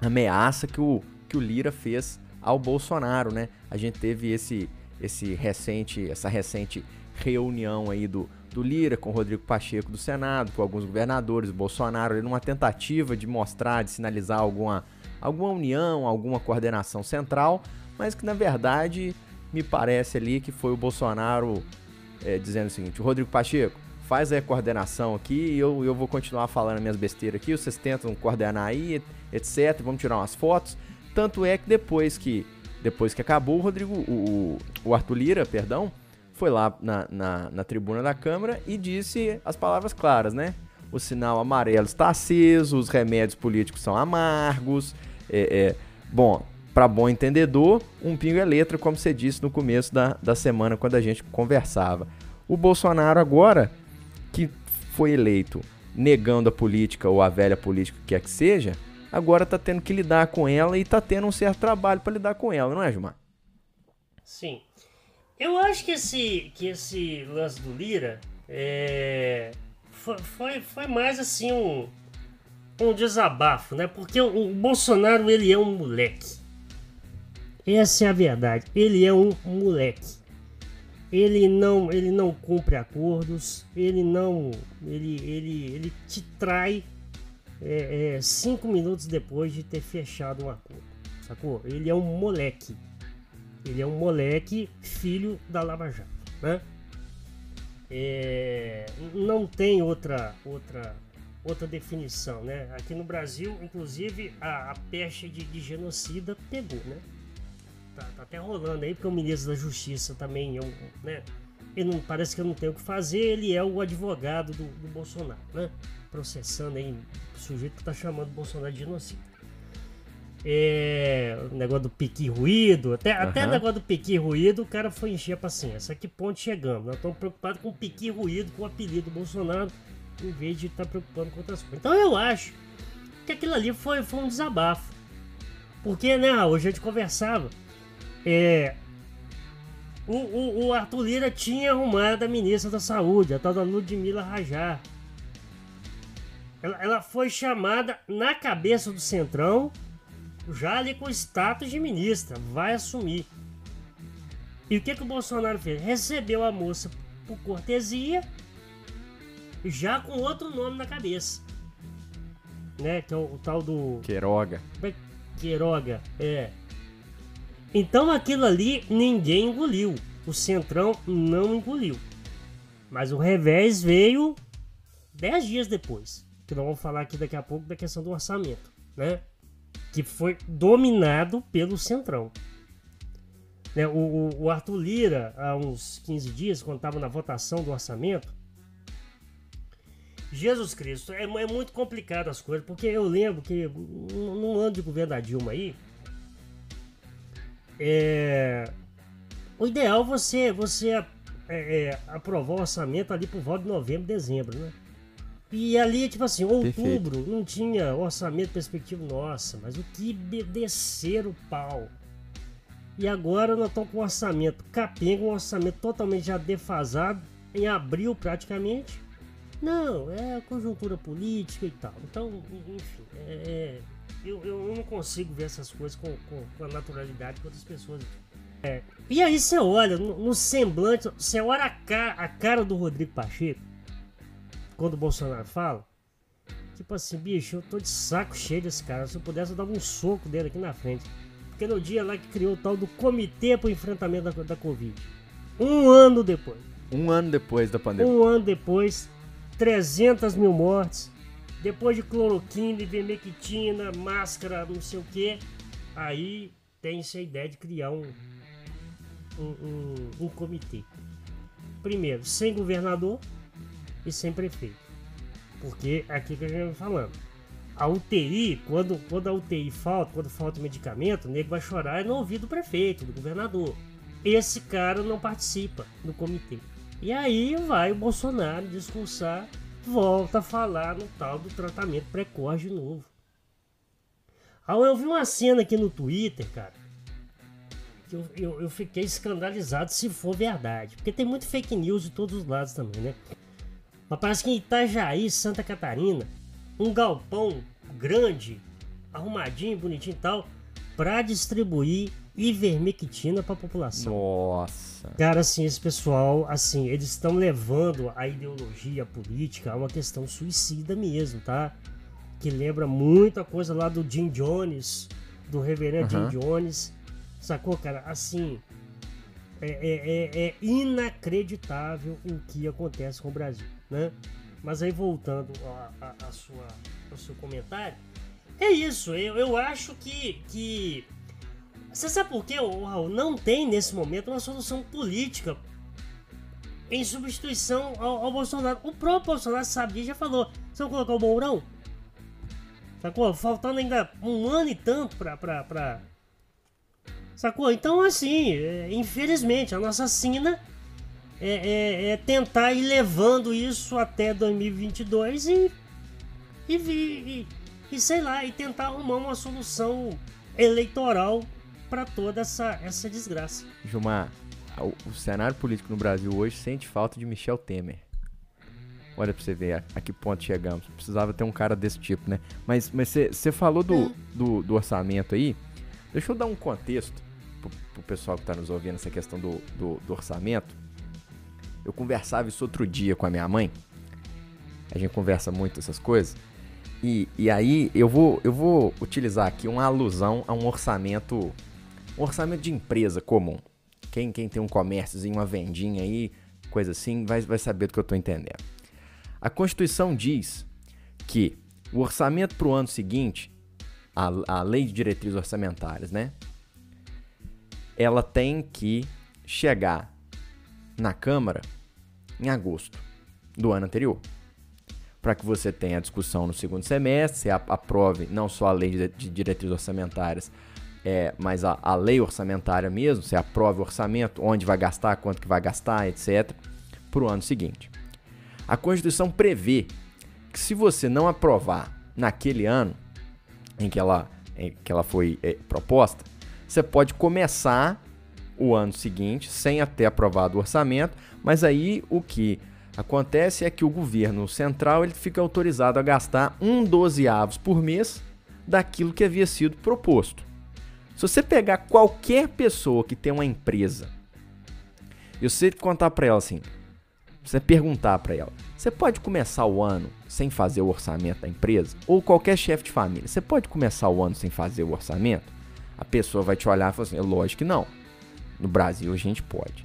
ameaça que o, que o Lira fez ao Bolsonaro, né? A gente teve esse, esse recente, essa recente reunião aí do... do Lira, com o Rodrigo Pacheco do Senado, com alguns governadores, Bolsonaro, numa tentativa de mostrar, de sinalizar alguma, alguma união, alguma coordenação central, mas que na verdade me parece ali que foi o Bolsonaro é, dizendo o seguinte, o Rodrigo Pacheco, faz a coordenação aqui e eu, eu vou continuar falando minhas besteiras aqui, vocês tentam coordenar aí, etcétera, vamos tirar umas fotos, tanto é que depois que, depois que acabou o Rodrigo, o, o Arthur Lira, perdão, foi lá na, na, na tribuna da Câmara e disse as palavras claras, né? O sinal amarelo está aceso, os remédios políticos são amargos. É, é, bom, para bom entendedor, um pingo é letra, como você disse no começo da, da semana, quando a gente conversava. O Bolsonaro agora, que foi eleito negando a política ou a velha política, que é que seja, agora está tendo que lidar com ela e está tendo um certo trabalho para lidar com ela, não é, Gilmar? Sim. Eu acho que esse, que esse lance do Lira é, foi, foi, foi mais assim um, um desabafo, né? Porque o, o Bolsonaro, ele é um moleque. Essa é a verdade. Ele é um moleque. Ele não, ele não cumpre acordos. Ele não, ele, ele, ele te trai é, é, cinco minutos depois de ter fechado um acordo. Sacou? Ele é um moleque. Ele é um moleque filho da Lava Jato, né? É, não tem outra, outra, outra definição, né? Aqui no Brasil, inclusive, a, a peste de, de genocida pegou, né? Tá, tá até rolando aí, porque o ministro da Justiça também, eu, né? Ele não, parece que eu não tenho o que fazer, ele é o advogado do, do Bolsonaro, né? Processando aí o sujeito que tá chamando o Bolsonaro de genocida. É, o negócio do piqui ruído, até, uhum. até o negócio do piqui ruído, o cara foi encher a paciência. A que ponto chegamos? Nós estamos preocupados com o piqui ruído, com o apelido do Bolsonaro, em vez de estar preocupando com outras coisas. Então eu acho que aquilo ali foi, foi um desabafo. Porque, né, hoje a gente conversava. É, o, o, o Arthur Lira tinha arrumado a ministra da Saúde, a tal da Ludmila Rajar. Ela, ela foi chamada na cabeça do Centrão, já ali com status de ministra, vai assumir. E o que, que o Bolsonaro fez? Recebeu a moça por cortesia, já com outro nome na cabeça, né? Que é o, o tal do... Queiroga. Queiroga, é. Então aquilo ali ninguém engoliu. O Centrão não engoliu. Mas o revés veio dez dias depois, que nós vamos falar aqui daqui a pouco da questão do orçamento, né? Que foi dominado pelo Centrão. Né, o, o, o Arthur Lira, há uns quinze dias, quando estava na votação do orçamento, Jesus Cristo, é, é muito complicado as coisas, porque eu lembro que no, no ano de governo da Dilma aí, é, o ideal você, você é, é, aprovar o orçamento ali por volta de novembro, dezembro, né? E ali, tipo assim, outubro, Perfeito. Não tinha orçamento perspectivo, nossa, mas o que descer o pau. E agora nós estamos com um orçamento capenga, um orçamento totalmente já defasado, em abril praticamente. Não, é conjuntura política e tal. Então, enfim, é, eu, eu não consigo ver essas coisas com, com, com a naturalidade que outras pessoas... É. E aí você olha, no, no semblante, você olha a cara, a cara do Rodrigo Pacheco, quando o Bolsonaro fala, tipo assim, bicho, eu tô de saco cheio desse cara, se eu pudesse eu dava um soco dele aqui na frente. Porque no dia lá que criou o tal do Comitê para o Enfrentamento da, da Covid. Um ano depois. Um ano depois da pandemia. Um ano depois, trezentas mil mortes, depois de cloroquina, ivermectina, máscara, não sei o quê, aí tem essa ideia de criar um, um, um, um comitê. Primeiro, sem governador, e sem prefeito, porque é aqui que a gente vai falando, a U T I, quando, quando a U T I falta, quando falta o medicamento, o nego vai chorar no ouvido do prefeito, do governador. Esse cara não participa do comitê. E aí vai o Bolsonaro discursar, volta a falar no tal do tratamento precoce de novo. Eu vi uma cena aqui no Twitter, cara, que eu, eu, eu fiquei escandalizado se for verdade, porque tem muito fake news de todos os lados também, né? Mas parece que em Itajaí, Santa Catarina, um galpão grande, arrumadinho, bonitinho e tal, pra distribuir ivermectina pra população. Nossa! Cara, assim, esse pessoal, assim, eles estão levando a ideologia política a uma questão suicida mesmo, tá? Que lembra muito a coisa lá do Jim Jones, do reverendo uhum. Jim Jones. Sacou, cara? Assim... É, é, é, é inacreditável o que acontece com o Brasil, né? Mas aí voltando a, a, a sua, ao seu comentário, é isso, eu, eu acho que, que... Você sabe por quê, Raul? Não tem nesse momento uma solução política em substituição ao, ao Bolsonaro. O próprio Bolsonaro sabia, já falou, se eu colocar o Mourão, sacou? Faltando ainda um ano e tanto pra... pra, pra... Sacou? Então, assim, é, infelizmente, a nossa sina é, é, é tentar ir levando isso até dois mil e vinte e dois e, e, e, e, sei lá, e tentar arrumar uma solução eleitoral para toda essa, essa desgraça. Gilmar, o, o cenário político no Brasil hoje sente falta de Michel Temer. Olha pra você ver a, a que ponto chegamos. Precisava ter um cara desse tipo, né? Mas você mas falou do, do, do orçamento aí. Deixa eu dar um contexto. para o pessoal que está nos ouvindo essa questão do, do, do orçamento. Eu conversava isso outro dia com a minha mãe. A gente conversa muito essas coisas. E, e aí eu vou, eu vou utilizar aqui uma alusão a um orçamento, um orçamento de empresa comum. Quem, quem tem um comérciozinho, uma vendinha aí, coisa assim, vai, vai saber do que eu estou entendendo. A Constituição diz que o orçamento para o ano seguinte, a, a Lei de Diretrizes Orçamentárias, né? Ela tem que chegar na Câmara em agosto do ano anterior, para que você tenha a discussão no segundo semestre, você aprove não só a Lei de Diretrizes Orçamentárias, é, mas a, a lei orçamentária mesmo, você aprove o orçamento, onde vai gastar, quanto que vai gastar, etcétera, para o ano seguinte. A Constituição prevê que se você não aprovar naquele ano em que ela, em que ela foi é, proposta, você pode começar o ano seguinte sem até aprovado o orçamento, mas aí o que acontece é que o governo central ele fica autorizado a gastar um dozeavos por mês daquilo que havia sido proposto. Se você pegar qualquer pessoa que tem uma empresa e você contar para ela assim, você perguntar para ela, você pode começar o ano sem fazer o orçamento da empresa? Ou qualquer chefe de família, você pode começar o ano sem fazer o orçamento? A pessoa vai te olhar e falar assim, é lógico que não. No Brasil a gente pode.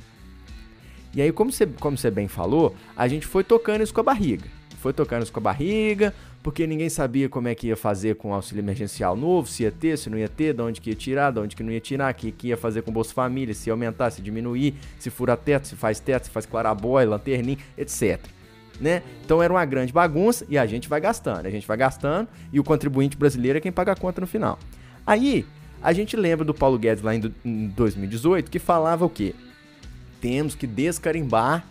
E aí, como você, como você bem falou, a gente foi tocando isso com a barriga. Foi tocando isso com a barriga, porque ninguém sabia como é que ia fazer com o auxílio emergencial novo, se ia ter, se não ia ter, de onde que ia tirar, de onde que não ia tirar, o que, que ia fazer com o Bolsa Família, se aumentar, se diminuir, se fura teto, se faz teto, se faz clarabóia, lanterninha, etcétera. Né? Então era uma grande bagunça e a gente vai gastando, a gente vai gastando e o contribuinte brasileiro é quem paga a conta no final. Aí, a gente lembra do Paulo Guedes lá em dois mil e dezoito que falava o quê? Temos que descarimbar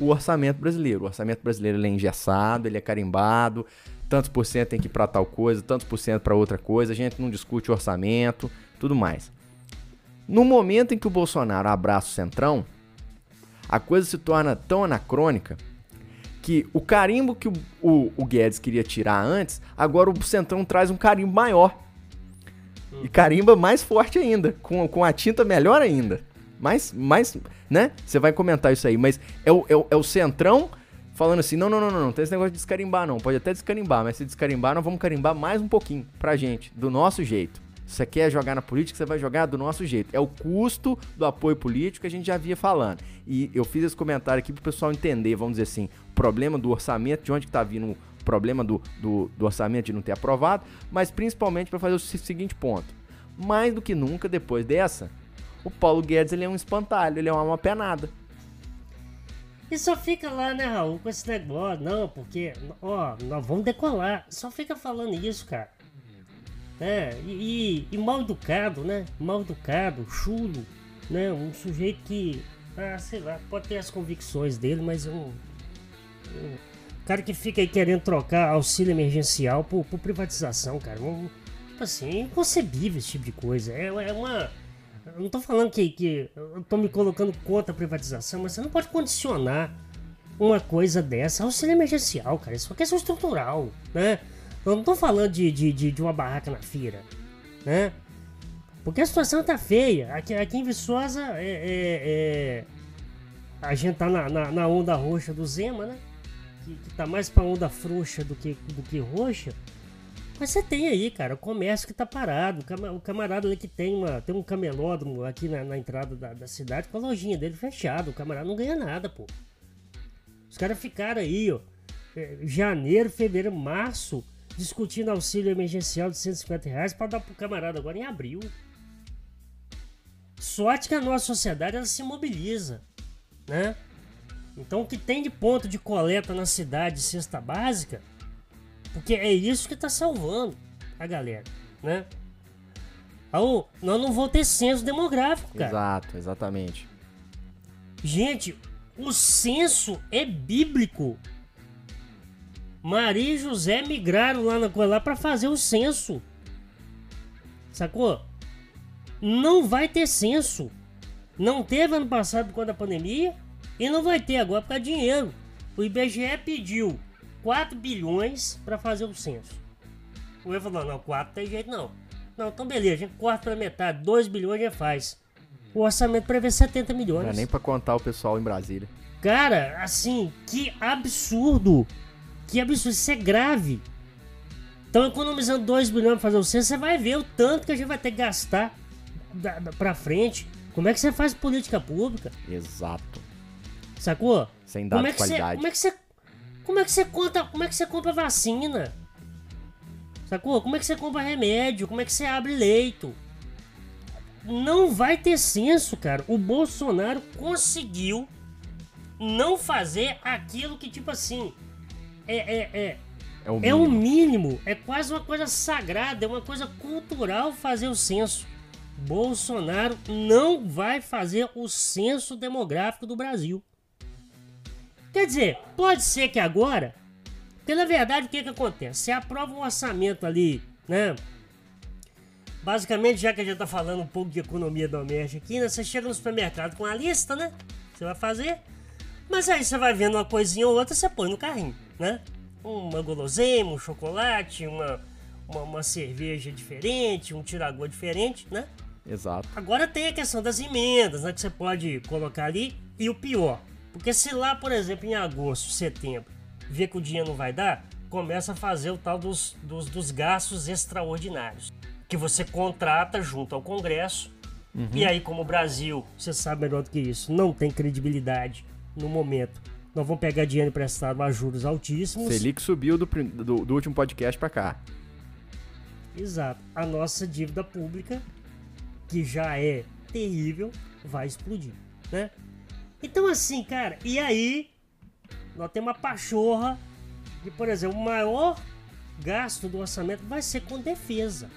o orçamento brasileiro. O orçamento brasileiro ele é engessado, ele é carimbado, tantos por cento tem que ir para tal coisa, tantos por cento para outra coisa, a gente não discute o orçamento, tudo mais. No momento em que o Bolsonaro abraça o Centrão, a coisa se torna tão anacrônica que o carimbo que o, o, o Guedes queria tirar antes, agora o Centrão traz um carimbo maior. E carimba mais forte ainda, com, com a tinta melhor ainda. Mas, mas, né? Você vai comentar isso aí, mas é o, é, o, é o Centrão falando assim, não, não, não, não, não tem esse negócio de descarimbar não, pode até descarimbar, mas se descarimbar, nós vamos carimbar mais um pouquinho pra gente, do nosso jeito. Se você quer jogar na política, você vai jogar do nosso jeito. É o custo do apoio político que a gente já vinha falando. E eu fiz esse comentário aqui pro pessoal entender, vamos dizer assim, o problema do orçamento, de onde que tá vindo o problema do, do, do orçamento de não ter aprovado, mas principalmente pra fazer o seguinte ponto. Mais do que nunca, depois dessa, o Paulo Guedes, ele é um espantalho, ele é uma alma penada. E só fica lá, né, Raul, com esse negócio, não, porque, ó, nós vamos decolar. Só fica falando isso, cara. É, e, e mal educado, né, mal educado, chulo, né, um sujeito que, ah, sei lá, pode ter as convicções dele, mas um, um cara que fica aí querendo trocar auxílio emergencial por, por privatização, cara. Um, tipo assim, é inconcebível esse tipo de coisa. É, é uma... Eu não tô falando que, que eu tô me colocando contra a privatização, mas você não pode condicionar uma coisa dessa ao auxílio emergencial, cara. Isso é uma questão estrutural, né? Eu não tô falando de, de, de, de uma barraca na feira, né? Porque a situação tá feia. Aqui, aqui em Viçosa, é, é, é... a gente tá na, na, na onda roxa do Zema, né? Que, que tá mais pra onda frouxa do que, do que roxa. Mas você tem aí, cara, o comércio que tá parado, o camarada ali que tem, uma, tem um camelódromo aqui na, na entrada da, da cidade com a lojinha dele fechada, o camarada não ganha nada, pô. Os caras ficaram aí, ó, janeiro, fevereiro, março, discutindo auxílio emergencial de cento e cinquenta reais pra dar pro camarada agora em abril. Sorte que a nossa sociedade, ela se mobiliza, né? Então o que tem de ponto de coleta na cidade, cesta básica... Porque é isso que tá salvando a galera, né? Raul, nós não vamos ter censo demográfico, cara. Exato, exatamente. Gente, o censo é bíblico. Maria e José migraram lá na coisa lá pra fazer o censo. Sacou? Não vai ter censo. Não teve ano passado por causa da pandemia e não vai ter agora por causa de dinheiro. O I B G E pediu quatro bilhões pra fazer o censo. O E falou, não, quatro não tem jeito não. Não, então beleza, a gente corta pela metade, dois bilhões já faz. O orçamento prevê setenta milhões. Não é nem pra contar o pessoal em Brasília. Cara, assim, que absurdo. Que absurdo, isso é grave. Então, economizando dois bilhões pra fazer o censo, você vai ver o tanto que a gente vai ter que gastar da, da, pra frente. Como é que você faz política pública? Exato. Sacou? Sem dar de qualidade. Como é que você... Como é que você conta, como é que você compra vacina? Sacou? Como é que você compra remédio? Como é que você abre leito? Não vai ter senso, cara. O Bolsonaro conseguiu não fazer aquilo que, tipo assim, é, é, é, é, o, é mínimo. o mínimo. É quase uma coisa sagrada, é uma coisa cultural fazer o censo. Bolsonaro não vai fazer o censo demográfico do Brasil. Quer dizer, pode ser que agora, porque na verdade o que que acontece? Você aprova um orçamento ali, né? Basicamente, já que a gente tá falando um pouco de economia doméstica aqui, né? Você chega no supermercado com a lista, né? Você vai fazer, mas aí você vai vendo uma coisinha ou outra, você põe no carrinho, né? Uma guloseima, um chocolate, uma, uma, uma cerveja diferente, um tiragô diferente, né? Exato. Agora tem a questão das emendas, né? Que você pode colocar ali, e o pior... Porque se lá, por exemplo, em agosto, setembro, vê que o dinheiro não vai dar, começa a fazer o tal dos, dos, dos gastos extraordinários, que você contrata junto ao Congresso. Uhum. E aí, como o Brasil, você sabe melhor do que isso, não tem credibilidade no momento. Nós vamos pegar dinheiro emprestado a juros altíssimos. Selic subiu do, do, do último podcast para cá. Exato. A nossa dívida pública, que já é terrível, vai explodir, né? Então assim, cara, e aí nós temos uma pachorra de, por exemplo, o maior gasto do orçamento vai ser com defesa.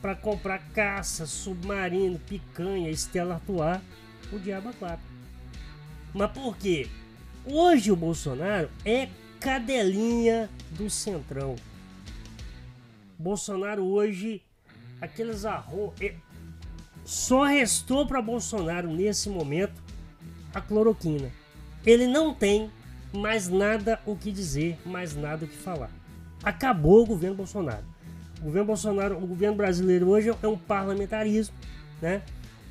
Pra comprar caça, submarino, picanha, Stella Artois, o diabo quatro. Mas por quê? Hoje o Bolsonaro é cadelinha do Centrão. Bolsonaro hoje, aqueles arroz... Só restou pra Bolsonaro nesse momento a cloroquina. Ele não tem mais nada o que dizer, mais nada o que falar. Acabou o governo Bolsonaro. O governo Bolsonaro, o governo brasileiro hoje é um parlamentarismo, né?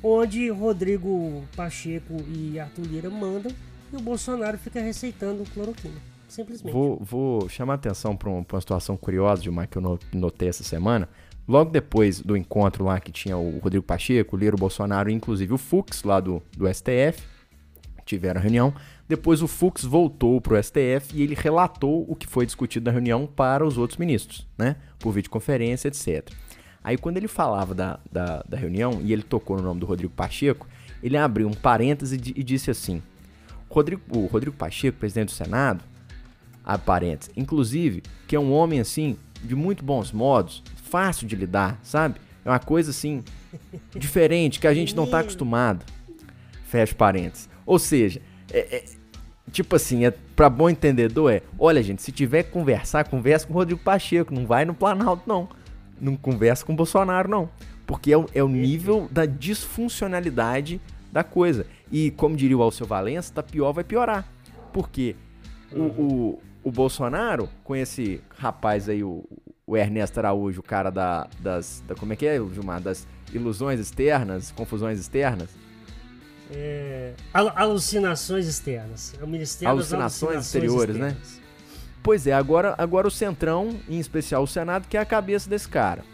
Onde Rodrigo Pacheco e Arthur Lira mandam e o Bolsonaro fica receitando cloroquina. Simplesmente. Vou, vou chamar a atenção para uma, uma situação curiosa, Gilmar, que eu notei essa semana. Logo depois do encontro lá que tinha o Rodrigo Pacheco, o Lira, o Bolsonaro, inclusive o Fux lá do, do S T F, tiveram a reunião, depois o Fux voltou para o S T F e ele relatou o que foi discutido na reunião para os outros ministros, né? Por videoconferência, etcétera. Aí quando ele falava da, da, da reunião, e ele tocou no nome do Rodrigo Pacheco, ele abriu um parêntese e, e disse assim, Rodrigo, o Rodrigo Pacheco, presidente do Senado, abre parêntese, inclusive, que é um homem assim, de muito bons modos, fácil de lidar, sabe? É uma coisa assim, diferente, que a gente não está acostumado. Fecha parênteses. Ou seja, é, é, tipo assim, é, pra bom entendedor é, olha gente, se tiver que conversar, conversa com o Rodrigo Pacheco, não vai no Planalto não, não conversa com o Bolsonaro não, porque é o, é o nível da disfuncionalidade da coisa. E como diria o Alceu Valença, tá pior, vai piorar, porque o, o, o Bolsonaro, com esse rapaz aí, o, o Ernesto Araújo, o cara da, das, da, como é que é, Gilmar, das ilusões externas, confusões externas, É, alucinações externas. O Ministério alucinações das exteriores, externas. Né? Pois é, agora, agora o Centrão, em especial o Senado, que é a cabeça desse cara.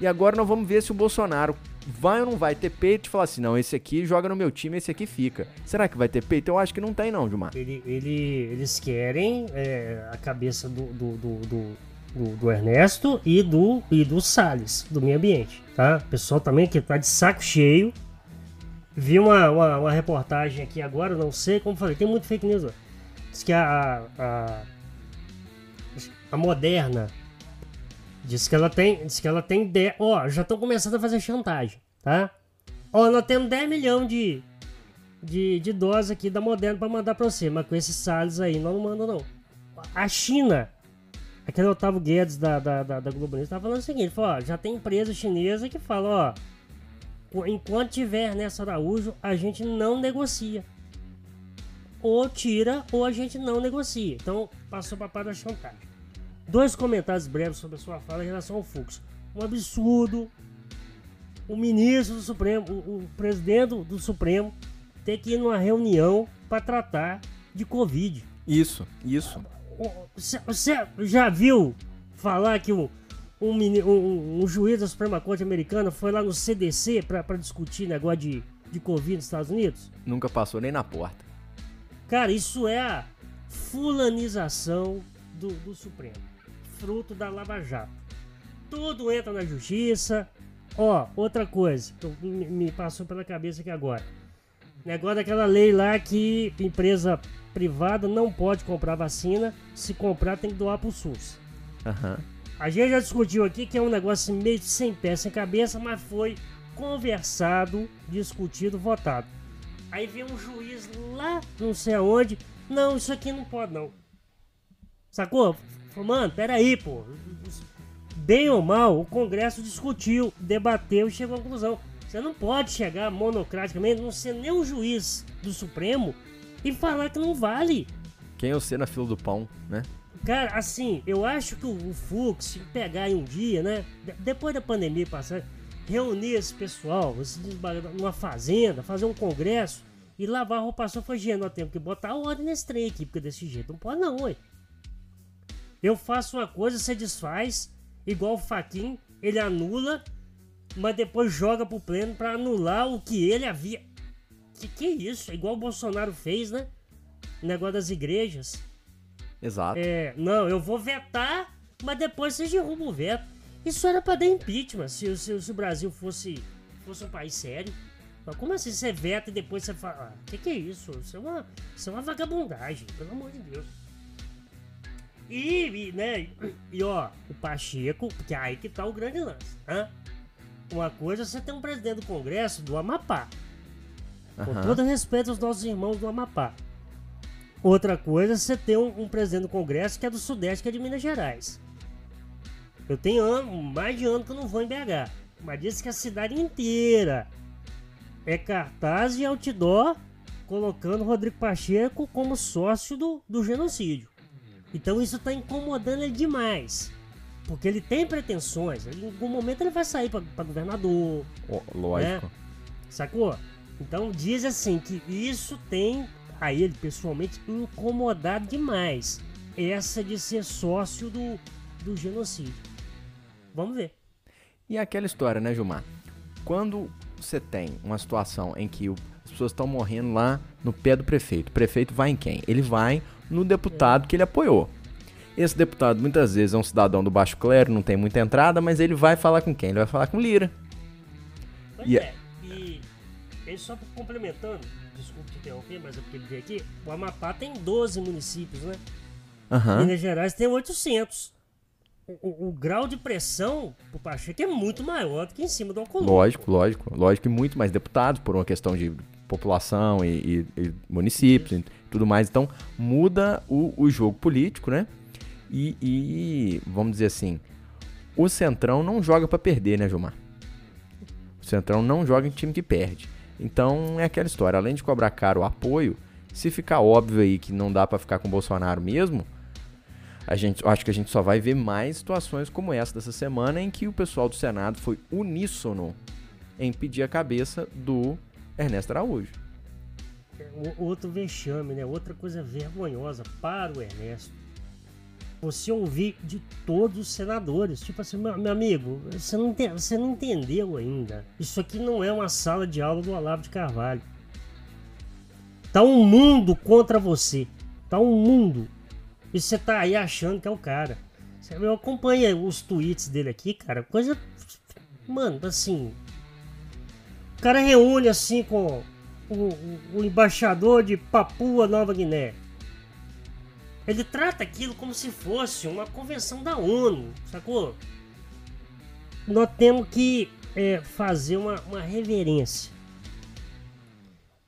E agora nós vamos ver se o Bolsonaro vai ou não vai ter peito e falar assim, não, esse aqui joga no meu time, esse aqui fica. Será que vai ter peito? Eu acho que não tem não, Gilmar. Ele, ele, eles querem é, a cabeça do, do, do, do, do, do Ernesto e do, e do Salles, do meio ambiente, tá? O pessoal também que tá de saco cheio. Vi uma, uma, uma reportagem aqui agora, não sei, como falei, tem muito fake news. Ó. Diz que a, a, a Moderna diz que ela tem, diz que ela tem dez... Ó, já estão começando a fazer chantagem, tá? Ó, nós temos dez milhões de, de, de doses aqui da Moderna para mandar para você, mas com esses Salles aí, nós não mandamos não. A China, aquele Otávio Guedes da, da, da, da Globo News, tá falando o seguinte, falou, ó, já tem empresa chinesa que fala, ó, enquanto tiver Ernesto Araújo, a gente não negocia. Ou tira, ou a gente não negocia. Então, passou para a parte da chantagem. Dois comentários breves sobre a sua fala em relação ao Fux. Um absurdo. o ministro do Supremo, o, o presidente do Supremo ter que ir numa reunião para tratar de Covid. Isso, isso. Você já viu falar que um, um, um, um juiz da Suprema Corte americana foi lá no C D C para discutir negócio de, de Covid nos Estados Unidos? Nunca passou nem na porta. Cara, isso é a fulanização do, do Supremo, fruto da Lava Jato. Tudo entra na justiça. Ó, outra coisa que me, me passou pela cabeça aqui agora. Negócio daquela lei lá que empresa privada não pode comprar vacina, se comprar tem que doar pro SUS. Uhum. A gente já discutiu aqui que é um negócio meio sem pé, sem cabeça, mas foi conversado, discutido, votado. Aí vem um juiz lá, não sei aonde, não, isso aqui não pode não. Sacou? Mano, peraí, pô. Bem ou mal, o Congresso discutiu, debateu e chegou à conclusão. Você não pode chegar monocraticamente, não ser nem um juiz do Supremo e falar que não vale. Quem é você na fila do pão, né? Cara, assim, eu acho que o Fux pegar em um dia, né? D- depois da pandemia passar, reunir esse pessoal, esse desbarado, numa fazenda, fazer um congresso e lavar a roupa só fugindo a tempo, que botar ordem nesse trem aqui, porque desse jeito não pode não, ué. Eu faço uma coisa, você desfaz, igual o Fachin, ele anula, mas depois joga pro pleno pra anular o que ele havia. Que que é isso? Igual o Bolsonaro fez, né? O negócio das igrejas. Exato. É, não, eu vou vetar, mas depois vocês derrubam o veto. Isso era pra dar impeachment, se, se, se o Brasil fosse, fosse um país sério. Mas como assim você veta e depois você fala... Ah, que que é isso? Isso é uma, isso é uma vagabundagem, pelo amor de Deus. E, e, né, e ó, o Pacheco, porque aí que tá o grande lance, né? Uma coisa, você tem um presidente do Congresso do Amapá. Uhum. Com todo respeito aos nossos irmãos do Amapá. Outra coisa, você tem um, um presidente do Congresso que é do Sudeste, que é de Minas Gerais. Eu tenho ano, mais de ano que eu não vou em B H. Mas diz que a cidade inteira é cartaz e outdoor colocando o Rodrigo Pacheco como sócio do, do genocídio. Então isso tá incomodando ele demais. Porque ele tem pretensões. Ele, em algum momento ele vai sair pra, pra governador. Oh, lógico. Né? Sacou? Então diz assim que isso tem a ele pessoalmente incomodado demais. Essa de ser sócio do, do genocídio. Vamos ver. E aquela história, né, Gilmar? Quando você tem uma situação em que as pessoas estão morrendo lá no pé do prefeito, o prefeito vai em quem? Ele vai no deputado que ele apoiou. Esse deputado muitas vezes é um cidadão do baixo clero, não tem muita entrada, mas ele vai falar com quem? Ele vai falar com Lira. Pois e é, é. E, e só complementando, desculpa te interromper, mas é porque ele veio aqui, o Amapá tem doze municípios, né? Uhum. Minas Gerais tem oitocentos. O, o, o grau de pressão pro Pacheco é muito maior do que em cima do Alcolumbre. Lógico, lógico. Lógico, e muito mais deputados por uma questão de população e, e, e municípios e tudo mais. Então, muda o, o jogo político, né? E, e, vamos dizer assim, o Centrão não joga pra perder, né, Gilmar? O Centrão não joga em time que perde. Então, é aquela história. Além de cobrar caro o apoio, se ficar óbvio aí que não dá pra ficar com o Bolsonaro mesmo, a gente, acho que a gente só vai ver mais situações como essa dessa semana, em que o pessoal do Senado foi uníssono em pedir a cabeça do Ernesto Araújo. Outro vexame, né? Outra coisa vergonhosa para o Ernesto. Você ouvir de todos os senadores, tipo assim, meu, meu amigo, você não, te, você não entendeu ainda. Isso aqui não é uma sala de aula do Olavo de Carvalho. Tá um mundo contra você. Tá um mundo. E você tá aí achando que é o cara. Eu acompanho os tweets dele aqui, cara. Coisa... Mano, assim... O cara reúne assim com o, o, o embaixador de Papua Nova Guiné. Ele trata aquilo como se fosse uma convenção da ONU, sacou? Nós temos que é, fazer uma, uma reverência.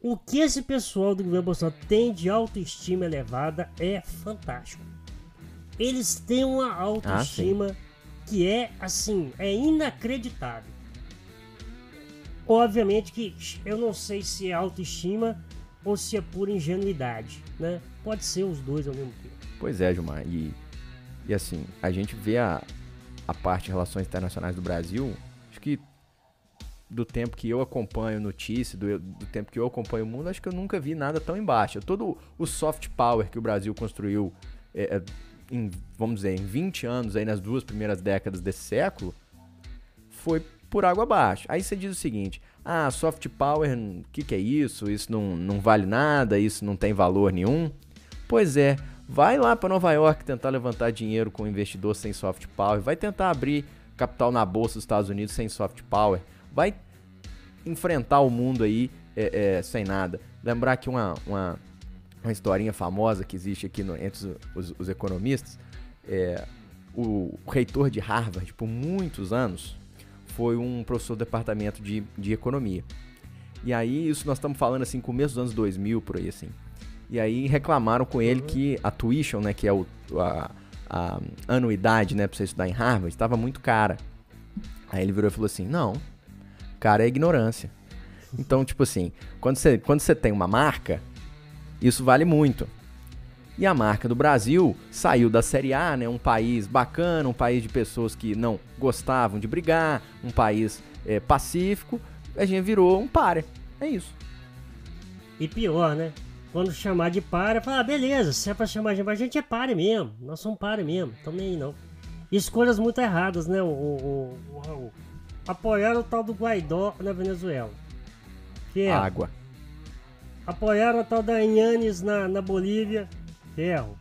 O que esse pessoal do governo Bolsonaro tem de autoestima elevada é fantástico. Eles têm uma autoestima ah, que é, assim, é inacreditável. Obviamente que eu não sei se é autoestima ou se é pura ingenuidade, né? Pode ser os dois ao mesmo tempo. Pois é, Gilmar. E, e assim, a gente vê a, a parte de relações internacionais do Brasil, acho que do tempo que eu acompanho notícia, do, do tempo que eu acompanho o mundo, acho que eu nunca vi nada tão embaixo. Todo o soft power que o Brasil construiu, é, em, vamos dizer, em vinte anos, aí nas duas primeiras décadas desse século, foi por água abaixo. Aí você diz o seguinte, ah, soft power, o que, que é isso? Isso não, não vale nada, isso não tem valor nenhum. Pois é, vai lá para Nova York tentar levantar dinheiro com um investidor sem soft power, vai tentar abrir capital na bolsa dos Estados Unidos sem soft power, vai enfrentar o mundo aí é, é, sem nada. Lembrar que uma, uma, uma historinha famosa que existe aqui no, entre os, os, os economistas, é, o, o reitor de Harvard, por muitos anos, foi um professor do departamento de, de economia. E aí, isso nós estamos falando assim, começo dos anos dois mil, por aí assim. E aí reclamaram com ele que a tuition, né, que é o, a, a anuidade, né, para você estudar em Harvard, estava muito cara. Aí ele virou e falou assim, não, cara é ignorância. Então, tipo assim, quando você, quando você tem uma marca, isso vale muito. E a marca do Brasil saiu da Série A, né, um país bacana, um país de pessoas que não gostavam de brigar, um país é, pacífico, a gente virou um páreo, é isso. E pior, né? Quando chamar de páreo, fala, ah, beleza, se é pra chamar de páreo, a gente é páreo mesmo, nós somos páreo mesmo, então nem aí não. Escolhas muito erradas, né, o, o, o Raul? Apoiaram o tal do Guaidó na Venezuela. Ferro. Água. Apoiaram o tal da Yanes na, na Bolívia. Ferro.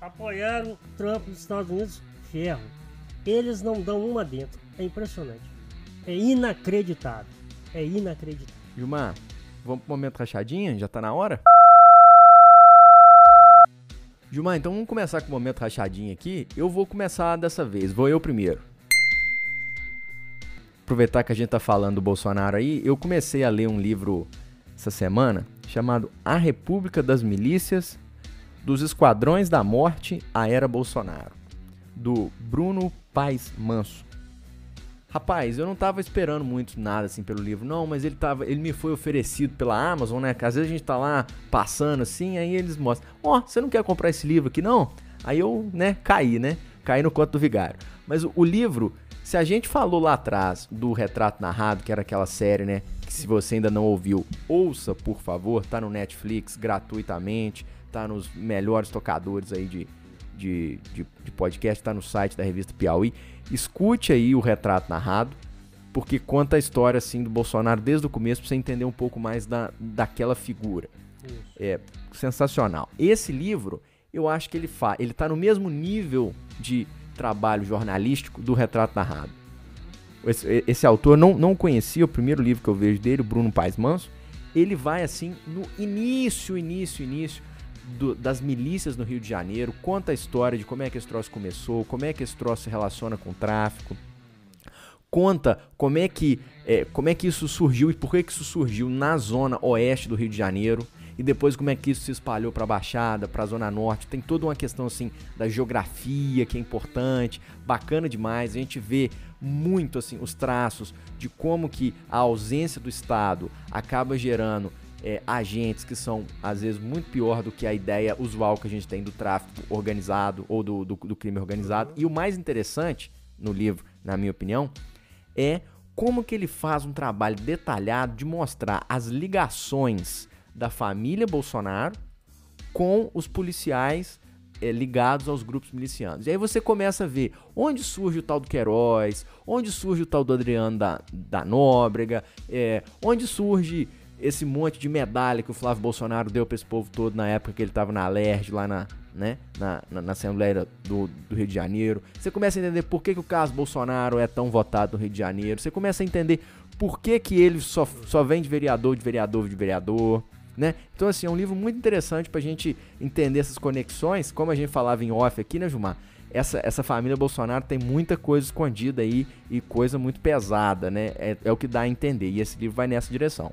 Apoiaram o Trump nos Estados Unidos. Ferro. Eles não dão uma dentro. É impressionante. É inacreditável. É inacreditável. Gilmar, vamos pro momento rachadinha? Já tá na hora? Gilmar, então vamos começar com o momento rachadinha aqui. Eu vou começar dessa vez. Vou eu primeiro. Aproveitar que a gente tá falando do Bolsonaro aí. Eu comecei a ler um livro essa semana chamado A República das Milícias, dos Esquadrões da Morte à Era Bolsonaro, do Bruno Paes Manso. Rapaz, eu não tava esperando muito nada assim pelo livro, não, mas ele tava, ele me foi oferecido pela Amazon, né? Às vezes a gente tá lá passando assim, aí eles mostram, ó, oh, você não quer comprar esse livro aqui não? Aí eu, né, caí, né? Caí no conto do vigário. Mas o, o livro, se a gente falou lá atrás do Retrato Narrado, que era aquela série, né? Que se você ainda não ouviu, ouça, por favor, tá no Netflix gratuitamente, tá nos melhores tocadores aí de, de, de, de podcast, tá no site da revista Piauí. Escute aí o Retrato Narrado, porque conta a história assim do Bolsonaro desde o começo, pra você entender um pouco mais da, daquela figura. Isso. É sensacional. Esse livro, eu acho que ele, fa- ele tá no mesmo nível de trabalho jornalístico do Retrato Narrado. Esse, esse autor, não, não conhecia, o primeiro livro que eu vejo dele, o Bruno Paes Manso, ele vai assim no início, início, início, Do, das milícias no Rio de Janeiro, conta a história de como é que esse troço começou, como é que esse troço se relaciona com o tráfico, conta como é que, é, como é que isso surgiu e por que isso surgiu na zona oeste do Rio de Janeiro e depois como é que isso se espalhou para a Baixada, para a Zona Norte. Tem toda uma questão assim da geografia que é importante, bacana demais. A gente vê muito assim os traços de como que a ausência do Estado acaba gerando É, agentes que são, às vezes, muito pior do que a ideia usual que a gente tem do tráfico organizado ou do, do, do crime organizado. E o mais interessante no livro, na minha opinião, é como que ele faz um trabalho detalhado de mostrar as ligações da família Bolsonaro com os policiais é, ligados aos grupos milicianos. E aí você começa a ver onde surge o tal do Queiroz, onde surge o tal do Adriano da, da Nóbrega, é, onde surge esse monte de medalha que o Flávio Bolsonaro deu para esse povo todo na época que ele estava na Alerj, lá na, né, na, na, na Assembleia do, do Rio de Janeiro. Você começa a entender por que, que o Carlos Bolsonaro é tão votado no Rio de Janeiro. Você começa a entender por que, que ele só, só vem de vereador, de vereador, de vereador. Né? Então, assim, é um livro muito interessante para a gente entender essas conexões. Como a gente falava em off aqui, né, Gilmar? Essa, essa família Bolsonaro tem muita coisa escondida aí e coisa muito pesada, né? É, é o que dá a entender. E esse livro vai nessa direção.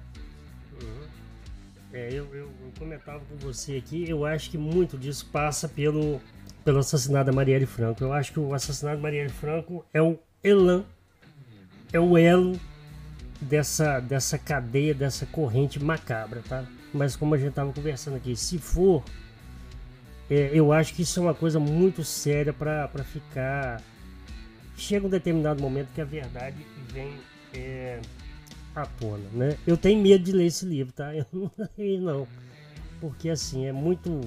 É, eu, eu, eu comentava com você aqui, eu acho que muito disso passa pelo, pelo assassinato da Marielle Franco. Eu acho que o assassinato da Marielle Franco é o elan, é o elo dessa, dessa cadeia, dessa corrente macabra, tá? Mas como a gente estava conversando aqui, se for, é, eu acho que isso é uma coisa muito séria para ficar... Chega um determinado momento que a verdade vem é, à tona, né? Eu tenho medo de ler esse livro, tá? Eu não leio, não. Porque, assim, é muito...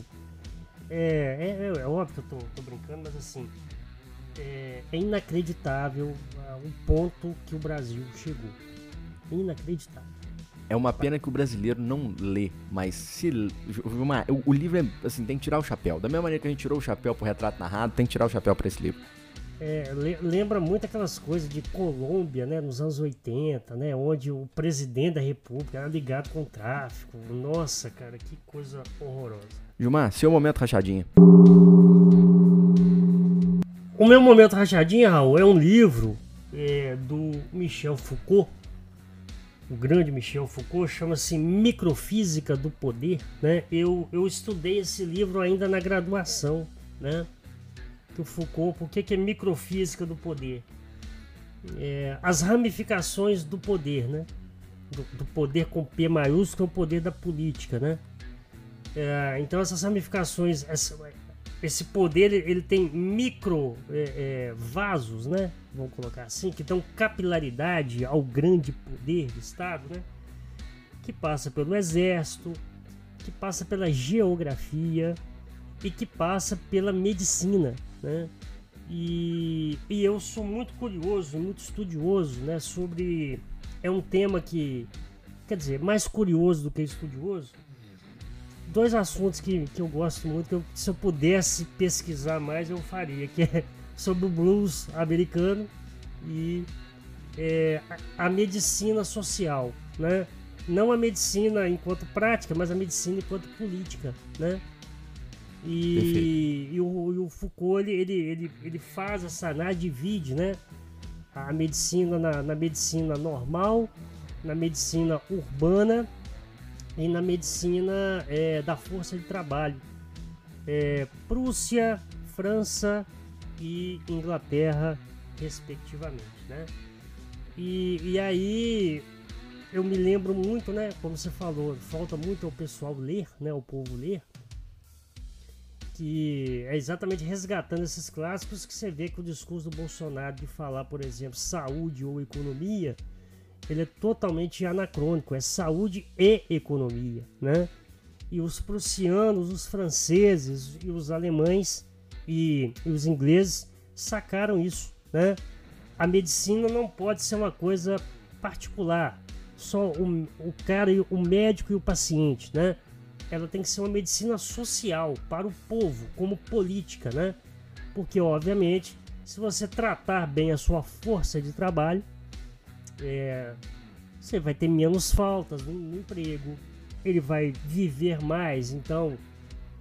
É, é, é óbvio que eu tô, tô brincando, mas, assim, é, é inacreditável o ponto que o Brasil chegou. É inacreditável. É uma pena que o brasileiro não lê, mas se... Uma, o, o livro, é, assim, tem que tirar o chapéu. Da mesma maneira que a gente tirou o chapéu pro Retrato Narrado, tem que tirar o chapéu pra esse livro. É, lembra muito aquelas coisas de Colômbia, né, nos anos oitenta, né, onde o presidente da república era ligado com o tráfico. Nossa, cara, que coisa horrorosa. Gilmar, seu momento rachadinha. O meu momento rachadinha, Raul, é um livro é, do Michel Foucault, o grande Michel Foucault, chama-se Microfísica do Poder, né? Eu, eu estudei esse livro ainda na graduação, né? Que o Foucault, por que é microfísica do poder? É, as ramificações do poder, né? Do, do poder com P maiúsculo, o poder da política, né? É, então essas ramificações, essa, esse poder ele tem micro é, é, vasos, né? Vamos colocar assim, que dão capilaridade ao grande poder do Estado, né? Que passa pelo exército, que passa pela geografia e que passa pela medicina, né? E, e eu sou muito curioso, muito estudioso, né? Sobre... É um tema que... Quer dizer, mais curioso do que estudioso. Dois assuntos que, que eu gosto muito, que eu, se eu pudesse pesquisar mais, eu faria. Que é sobre o blues americano e é, a, a medicina social, né? Não a medicina enquanto prática, mas a medicina enquanto política, né? E, e, o, e o Foucault ele, ele, ele faz essa análise, divide, né, a medicina na, na medicina normal, na medicina urbana e na medicina é, da força de trabalho. É, Prússia, França e Inglaterra, respectivamente, né? E, e aí eu me lembro muito, né, como você falou, falta muito ao pessoal ler, né, ao povo ler. Que é exatamente resgatando esses clássicos que você vê que o discurso do Bolsonaro de falar, por exemplo, saúde ou economia, ele é totalmente anacrônico, é saúde e economia, né? E os prussianos, os franceses e os alemães e, e os ingleses sacaram isso, né? A medicina não pode ser uma coisa particular, só o, o cara, o médico e o paciente, né? Ela tem que ser uma medicina social, para o povo, como política, né? Porque, obviamente, se você tratar bem a sua força de trabalho, é, você vai ter menos faltas no, no emprego, ele vai viver mais, então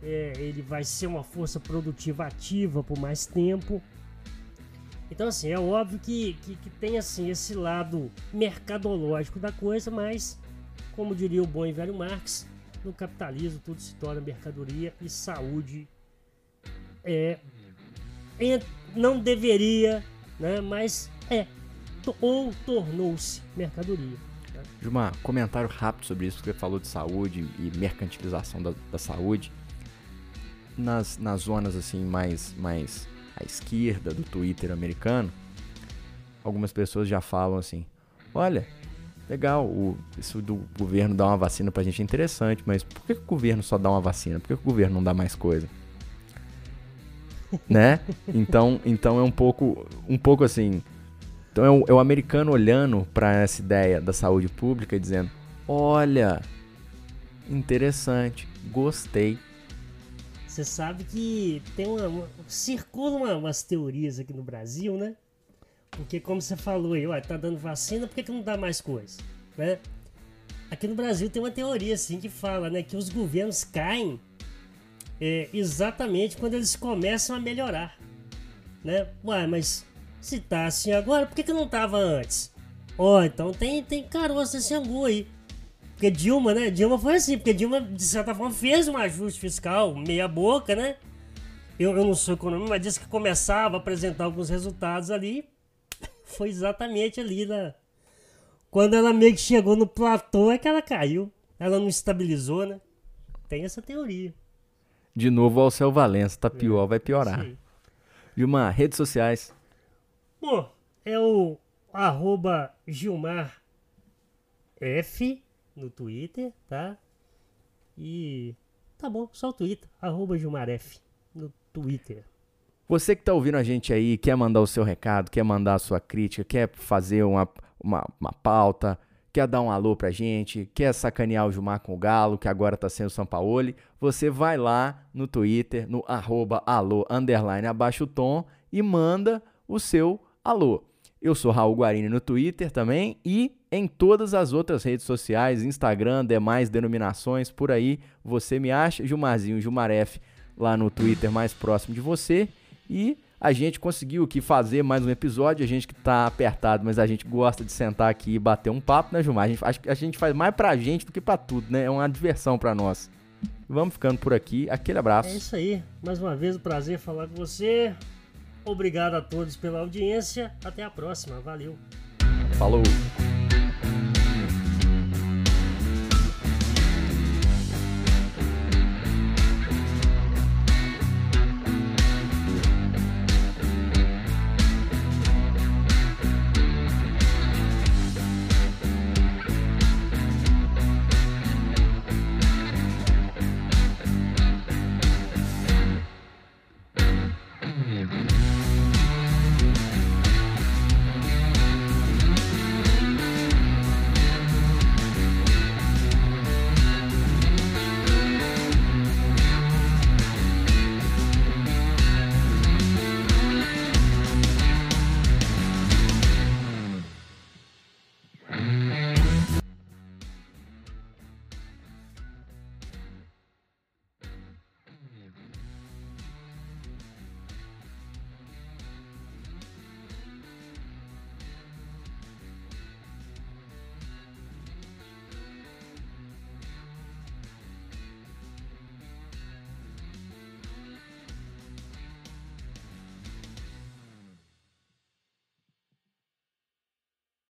é, ele vai ser uma força produtiva ativa por mais tempo. Então, assim, é óbvio que, que, que tem, assim, esse lado mercadológico da coisa, mas, como diria o bom e velho Marx, no capitalismo tudo se torna mercadoria e saúde é, é não deveria, né, mas é ou tornou-se mercadoria, né? Gilmar, comentário rápido sobre isso que você falou de saúde e mercantilização da, da saúde nas, nas zonas assim mais, mais à esquerda do Twitter americano. Algumas pessoas já falam assim: olha, legal, o, isso do governo dar uma vacina pra gente é interessante, mas por que, que o governo só dá uma vacina? Por que, que o governo não dá mais coisa? Né? Então, então é um pouco, um pouco assim... Então é o, é o americano olhando pra essa ideia da saúde pública e dizendo: olha, interessante, gostei. Você sabe que tem uma, uma, circulam umas teorias aqui no Brasil, né? Porque, como você falou aí, ó, tá dando vacina, por que, que não dá mais coisa, né? Aqui no Brasil tem uma teoria, assim, que fala, né, que os governos caem é, exatamente quando eles começam a melhorar, né? Uai, mas se tá assim agora, por que, que não tava antes? Ó, oh, então tem, tem caroço nesse angu aí. Porque Dilma, né? Dilma foi assim, porque Dilma, de certa forma, fez um ajuste fiscal meia boca, né? Eu, eu não sou economista, mas disse que começava a apresentar alguns resultados ali. Foi exatamente ali, né? Quando ela meio que chegou no platô é que ela caiu. Ela não estabilizou, né? Tem essa teoria. De novo, o Alceu Valença. Tá pior, é, vai piorar. Gilmar, redes sociais. Bom, é o arroba Gilmar F no Twitter, tá? E tá bom, só o Twitter, arroba Gilmar F no Twitter. Você que tá ouvindo a gente aí, quer mandar o seu recado, quer mandar a sua crítica, quer fazer uma, uma, uma pauta, quer dar um alô pra gente, quer sacanear o Gilmar com o Galo, que agora tá sendo Sampaoli, você vai lá no Twitter, no arroba alô, underline, abaixo o tom, e manda o seu alô. Eu sou Raul Guarini no Twitter também e em todas as outras redes sociais, Instagram, demais denominações, por aí você me acha, Gilmarzinho, Gilmaref, lá no Twitter mais próximo de você. E a gente conseguiu aqui fazer mais um episódio, a gente que tá apertado, mas a gente gosta de sentar aqui e bater um papo, né, Gilmar? A gente, a gente faz mais pra gente do que pra tudo, né? É uma diversão pra nós. Vamos ficando por aqui, aquele abraço. É isso aí, mais uma vez um prazer falar com você. Obrigado a todos pela audiência. Até a próxima. Valeu. Falou.